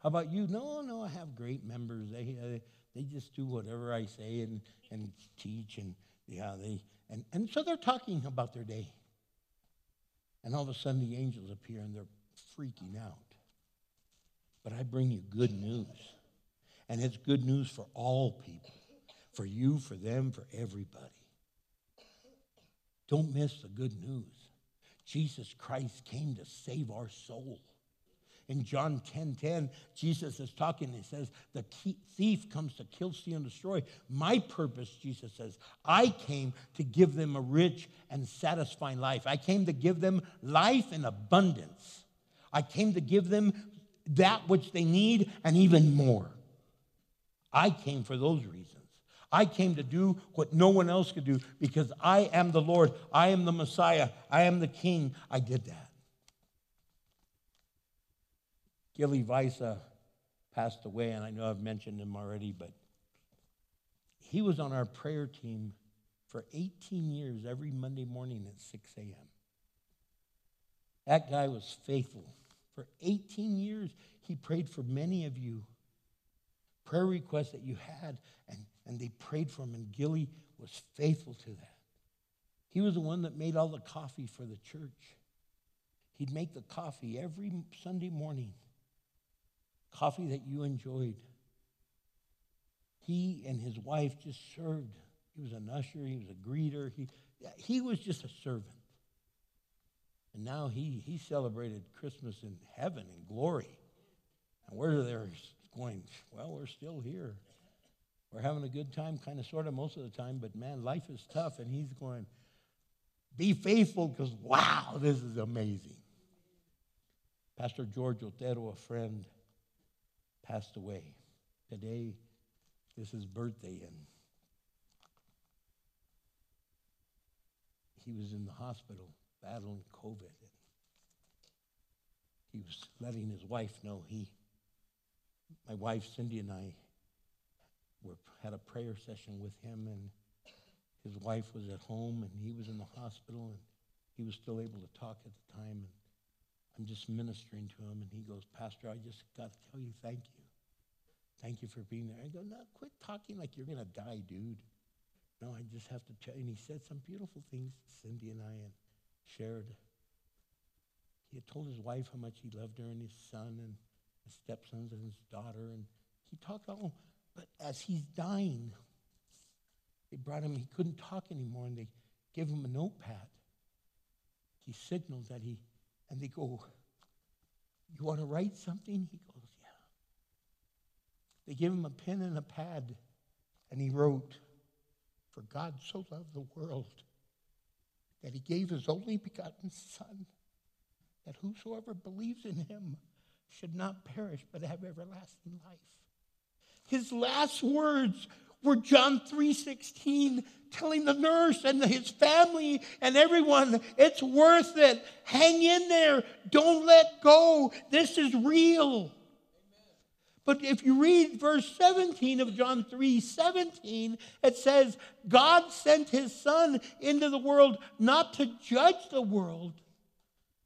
How about you? No, no, I have great members. They uh, they just do whatever I say and, and teach. And, yeah, they, and, and so they're talking about their day. And all of a sudden the angels appear, and they're freaking out. But I bring you good news. And it's good news for all people. For you, for them, for everybody. Don't miss the good news. Jesus Christ came to save our soul. in John ten ten, Jesus is talking. He says, the thief comes to kill, steal, and destroy. My purpose, Jesus says, I came to give them a rich and satisfying life. I came to give them life in abundance. I came to give them that which they need and even more. I came for those reasons. I came to do what no one else could do because I am the Lord. I am the Messiah. I am the King. I did that. Gilly Vaisa passed away, and I know I've mentioned him already, but he was on our prayer team for eighteen years every Monday morning at six a.m. That guy was faithful. For eighteen years, he prayed for many of you. Prayer requests that you had, and And they prayed for him, and Gilly was faithful to that. He was the one that made all the coffee for the church. He'd make the coffee every Sunday morning, coffee that you enjoyed. He and his wife just served. He was an usher. He was a greeter. He, he was just a servant. And now he, he celebrated Christmas in heaven in glory. And where they're going, well, we're still here. We're having a good time, kind of, sort of, most of the time, but, man, life is tough, and he's going, be faithful, because, wow, this is amazing. Pastor George Otero, a friend, passed away. Today, this is his birthday, and he was in the hospital battling COVID. And he was letting his wife know he, my wife, Cindy, and I, We had a prayer session with him, and his wife was at home, and he was in the hospital, and he was still able to talk at the time. And I'm just ministering to him, and he goes, Pastor, I just got to tell you thank you. Thank you for being there. I go, no, quit talking like you're going to die, dude. No, I just have to tell you. And he said some beautiful things to Cindy and I, and shared. He had told his wife how much he loved her, and his son, and his stepsons, and his daughter, and he talked all. But as he's dying, they brought him, he couldn't talk anymore, and they gave him a notepad. He signaled that he, and they go, you want to write something? He goes, yeah. They gave him a pen and a pad, and he wrote, for God so loved the world that he gave his only begotten Son, that whosoever believes in him should not perish but have everlasting life. His last words were John three sixteen, telling the nurse and his family and everyone, it's worth it. Hang in there. Don't let go. This is real. Amen. But if you read verse seventeen of John three seventeen, it says, God sent his Son into the world not to judge the world,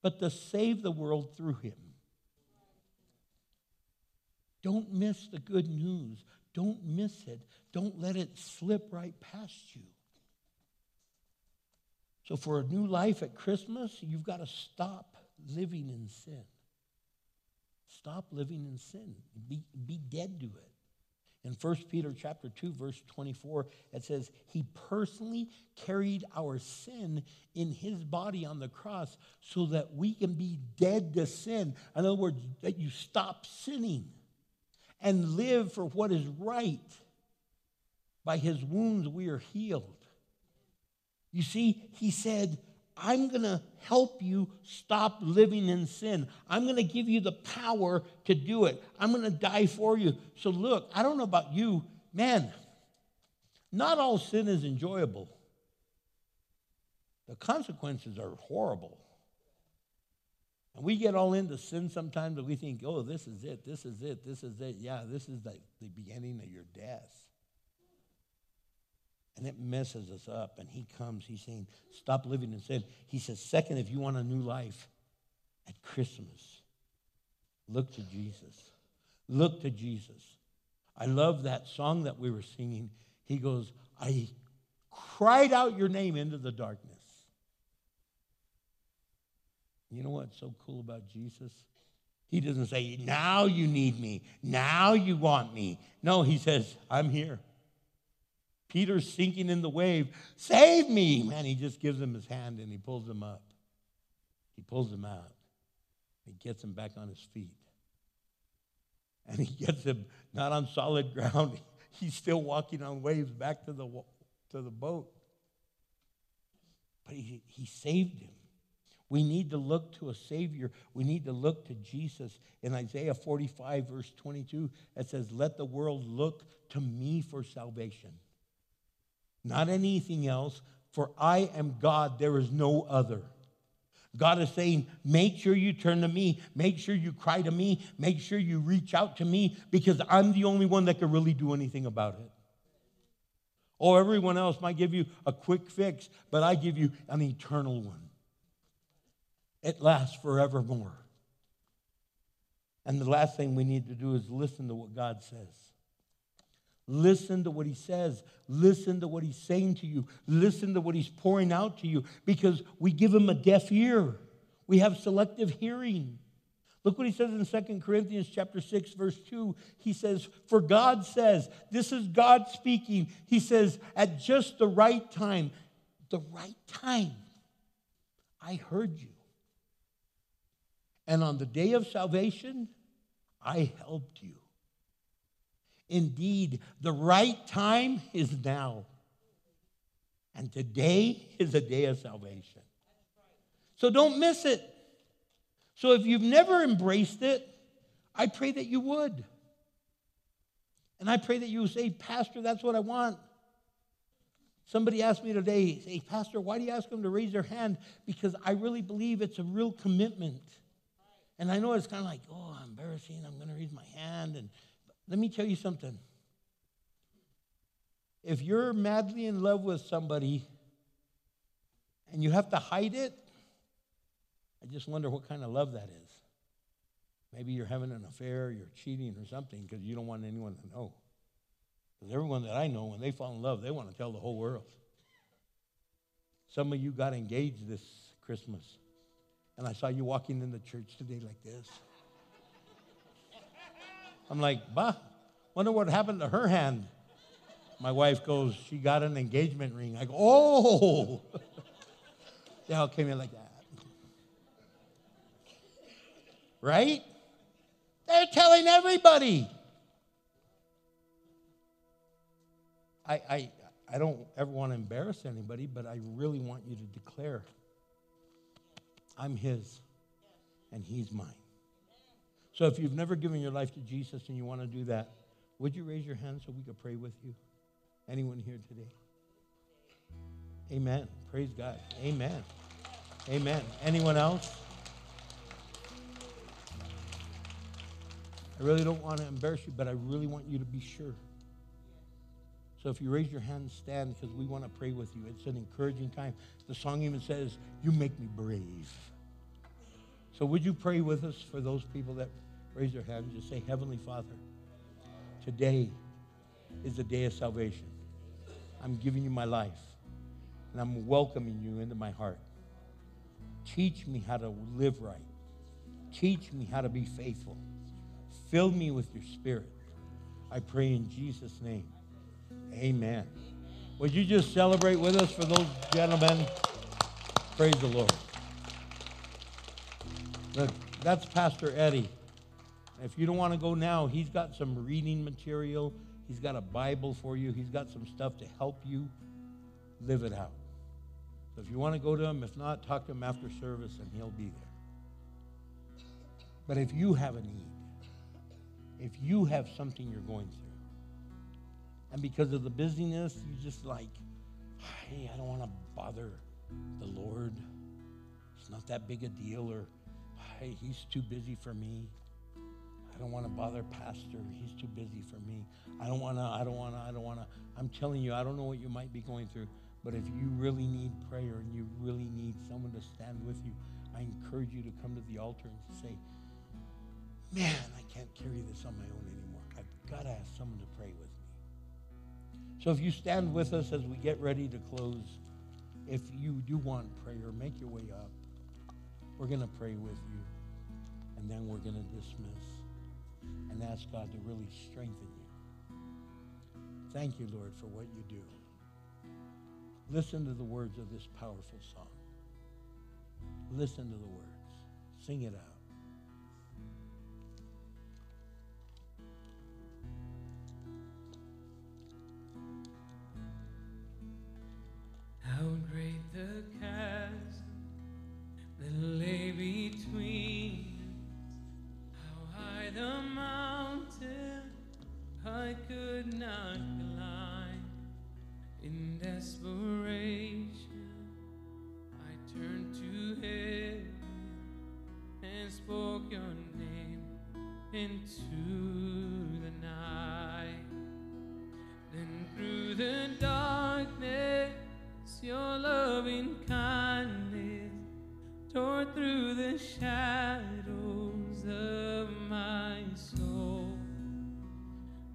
but to save the world through him. Don't miss the good news. Don't miss it. Don't let it slip right past you. So for a new life at Christmas, you've got to stop living in sin. Stop living in sin. Be, be dead to it. In First Peter chapter two, verse twenty-four, it says, he personally carried our sin in his body on the cross so that we can be dead to sin. In other words, that you stop sinning and live for what is right. By his wounds we are healed. You see, he said, I'm going to help you stop living in sin. I'm going to give you the power to do it. I'm going to die for you. So look, I don't know about you, man, not all sin is enjoyable. The consequences are horrible. And we get all into sin sometimes, and we think, oh, this is it, this is it, this is it. Yeah, this is the, the beginning of your death. And it messes us up. And he comes, he's saying, stop living in sin. He says, second, if you want a new life at Christmas, look to Jesus. Look to Jesus. I love that song that we were singing. He goes, I cried out your name into the darkness. You know what's so cool about Jesus? He doesn't say, now you need me. Now you want me. No, he says, I'm here. Peter's sinking in the wave. Save me. Man, he just gives him his hand and he pulls him up. He pulls him out. He gets him back on his feet. and he gets him not on solid ground. He's still walking on waves back to the to the boat. But he, he saved him. We need to look to a Savior. We need to look to Jesus. In Isaiah forty-five, verse twenty-two, it says, "Let the world look to me for salvation. Not anything else, for I am God, there is no other." God is saying, make sure you turn to me. Make sure you cry to me. Make sure you reach out to me, because I'm the only one that can really do anything about it. Or everyone else might give you a quick fix, but I give you an eternal one. It lasts forevermore. And the last thing we need to do is listen to what God says. Listen to what he says. Listen to what he's saying to you. Listen to what he's pouring out to you, because we give him a deaf ear. We have selective hearing. Look what he says in Second Corinthians chapter six, verse two. He says, "For God says," this is God speaking. He says, "At just the right time, the right time, I heard you. And on the day of salvation, I helped you. Indeed, the right time is now. And today is a day of salvation." So don't miss it. So if you've never embraced it, I pray that you would. And I pray that you would say, "Pastor, that's what I want." Somebody asked me today, say, "Pastor, why do you ask them to raise their hand?" Because I really believe it's a real commitment. And I know it's kind of like, "Oh, embarrassing, I'm going to raise my hand." And let me tell you something. If you're madly in love with somebody and you have to hide it, I just wonder what kind of love that is. Maybe you're having an affair, you're cheating or something, because you don't want anyone to know. Because everyone that I know, when they fall in love, they want to tell the whole world. Some of you got engaged this Christmas, and I saw you walking in the church today like this. I'm like, "Bah, wonder what happened to her hand." My wife goes, "She got an engagement ring." I go, "Oh." They all came in like that. Right? They're telling everybody. I, I, I don't ever want to embarrass anybody, but I really want you to declare, "I'm his and he's mine." So if you've never given your life to Jesus and you want to do that, would you raise your hand so we could pray with you? Anyone here today? Amen. Praise God. Amen. Amen. Anyone else? I really don't want to embarrass you, but I really want you to be sure. So if you raise your hand, stand, because we want to pray with you. It's an encouraging time. The song even says, "You make me brave." So would you pray with us for those people that raise their hand? Just say, "Heavenly Father, today is the day of salvation. I'm giving you my life, and I'm welcoming you into my heart. Teach me how to live right. Teach me how to be faithful. Fill me with your Spirit. I pray in Jesus' name. Amen." Would you just celebrate with us for those gentlemen? Praise the Lord. Look, that's Pastor Eddie. If you don't want to go now, he's got some reading material. He's got a Bible for you. He's got some stuff to help you live it out. So if you want to go to him, if not, talk to him after service and he'll be there. But if you have a need, if you have something you're going through, and because of the busyness, you just like, "Hey, I don't want to bother the Lord. It's not that big a deal," or, "Hey, he's too busy for me. I don't want to bother Pastor. He's too busy for me. I don't want to, I don't want to, I don't want to." I'm telling you, I don't know what you might be going through, but if you really need prayer and you really need someone to stand with you, I encourage you to come to the altar and say, "Man, I can't carry this on my own anymore. I've got to have someone to pray with me." So if you stand with us as we get ready to close, if you do want prayer, make your way up. We're going to pray with you, and then we're going to dismiss and ask God to really strengthen you. Thank you, Lord, for what you do. Listen to the words of this powerful song. Listen to the words. Sing it out. great the chasm that lay between us. How high the mountain I could not climb. In desperation I turned to heaven and spoke your name into the night. Then through the darkness your loving kindness tore through the shadows of my soul.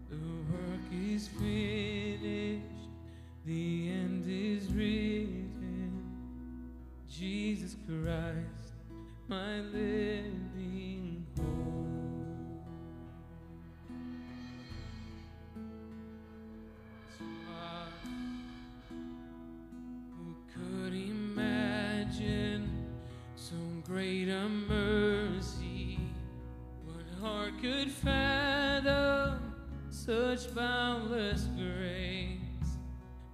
The work is finished, the end is written. Jesus Christ, my living hope. So I could imagine so great a mercy. What heart could fathom such boundless grace?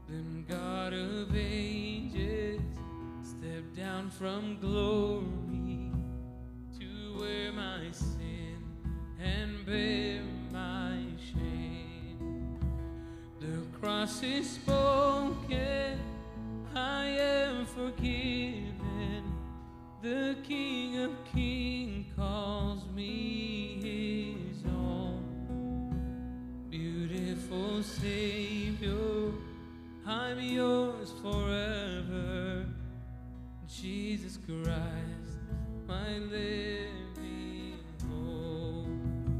Then God of ages stepped down from glory to wear my sin and bear my shame. The cross is spoken, I am forgiven. The King of Kings calls me his own. Beautiful Savior, I'm yours forever. Jesus Christ, my living hope. Hallelujah, praise the one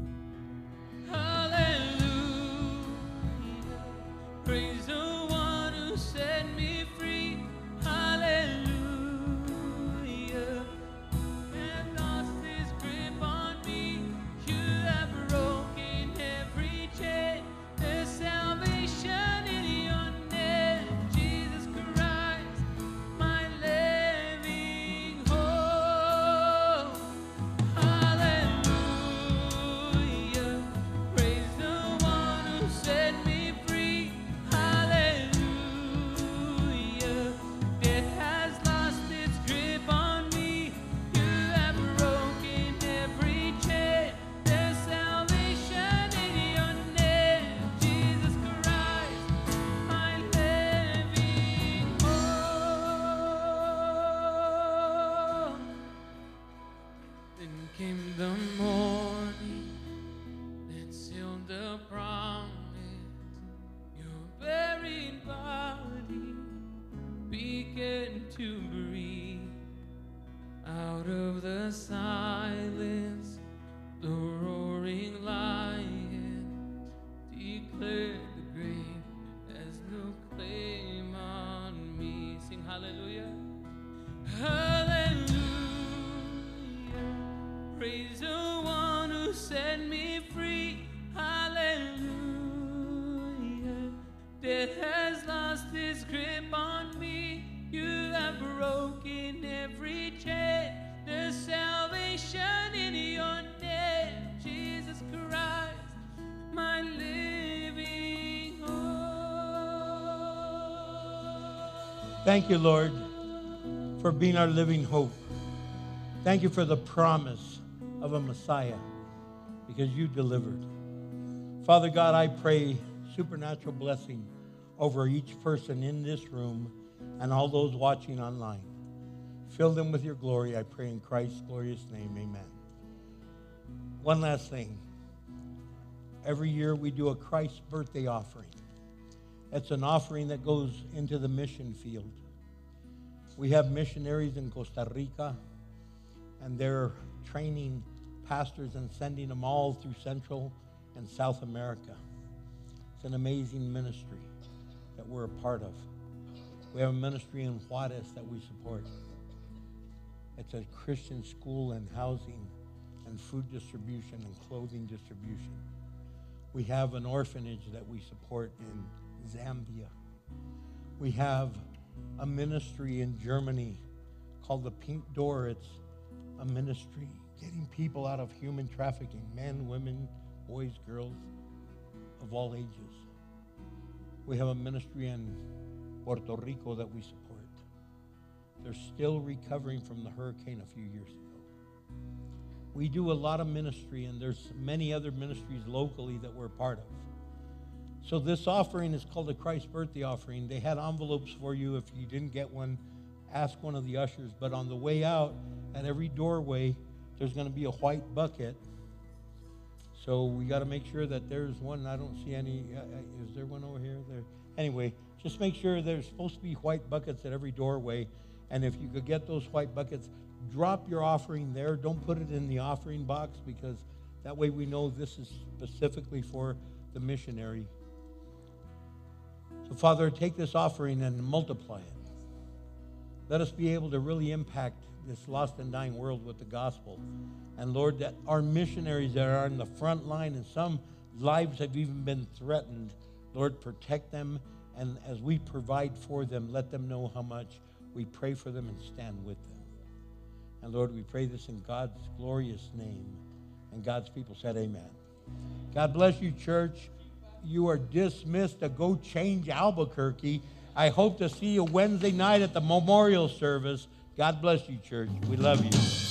who set me free. Hallelujah, and lost his grip on me. You have broken every chain. There's salvation in your name, Jesus Christ, my living hope. Hallelujah, praise the one who set me free. Hallelujah. To breathe out of the silence, the roaring lion declared the grave has no claim on me. Sing hallelujah, hallelujah, praise the one who set me free. Hallelujah, death has lost its grip on me. You have broken every chain. There's salvation in your name, Jesus Christ, my living hope. Thank you, Lord, for being our living hope. Thank you for the promise of a Messiah, because you delivered. Father God, I pray supernatural blessing over each person in this room and all those watching online. Fill them with your glory, I pray in Christ's glorious name, amen. One last thing. Every year we do a Christ's birthday offering. It's an offering that goes into the mission field. We have missionaries in Costa Rica, and they're training pastors and sending them all through Central and South America. It's an amazing ministry that we're a part of. We have a ministry in Juarez that we support. It's a Christian school and housing and food distribution and clothing distribution. We have an orphanage that we support in Zambia. We have a ministry in Germany called the Pink Door. It's a ministry getting people out of human trafficking, men, women, boys, girls of all ages. We have a ministry in Puerto Rico that we support. They're still recovering from the hurricane a few years ago. We do a lot of ministry, and there's many other ministries locally that we're a part of. So this offering is called the Christ Birthday Offering. They had envelopes for you. If you didn't get one, ask one of the ushers. But on the way out, at every doorway, there's going to be a white bucket. So we got to make sure that there's one. I don't see any. Uh, is there one over here? There. Anyway, just make sure there's supposed to be white buckets at every doorway. And if you could get those white buckets, drop your offering there. Don't put it in the offering box, because that way we know this is specifically for the missionary. So, Father, take this offering and multiply it. Let us be able to really impact this lost and dying world with the gospel. And, Lord, that our missionaries that are in the front line, and some lives have even been threatened, Lord, protect them. And as we provide for them, let them know how much we pray for them and stand with them. And, Lord, we pray this in God's glorious name. And God's people said amen. God bless you, church. You are dismissed to go change Albuquerque. I hope to see you Wednesday night at the memorial service. God bless you, church. We love you.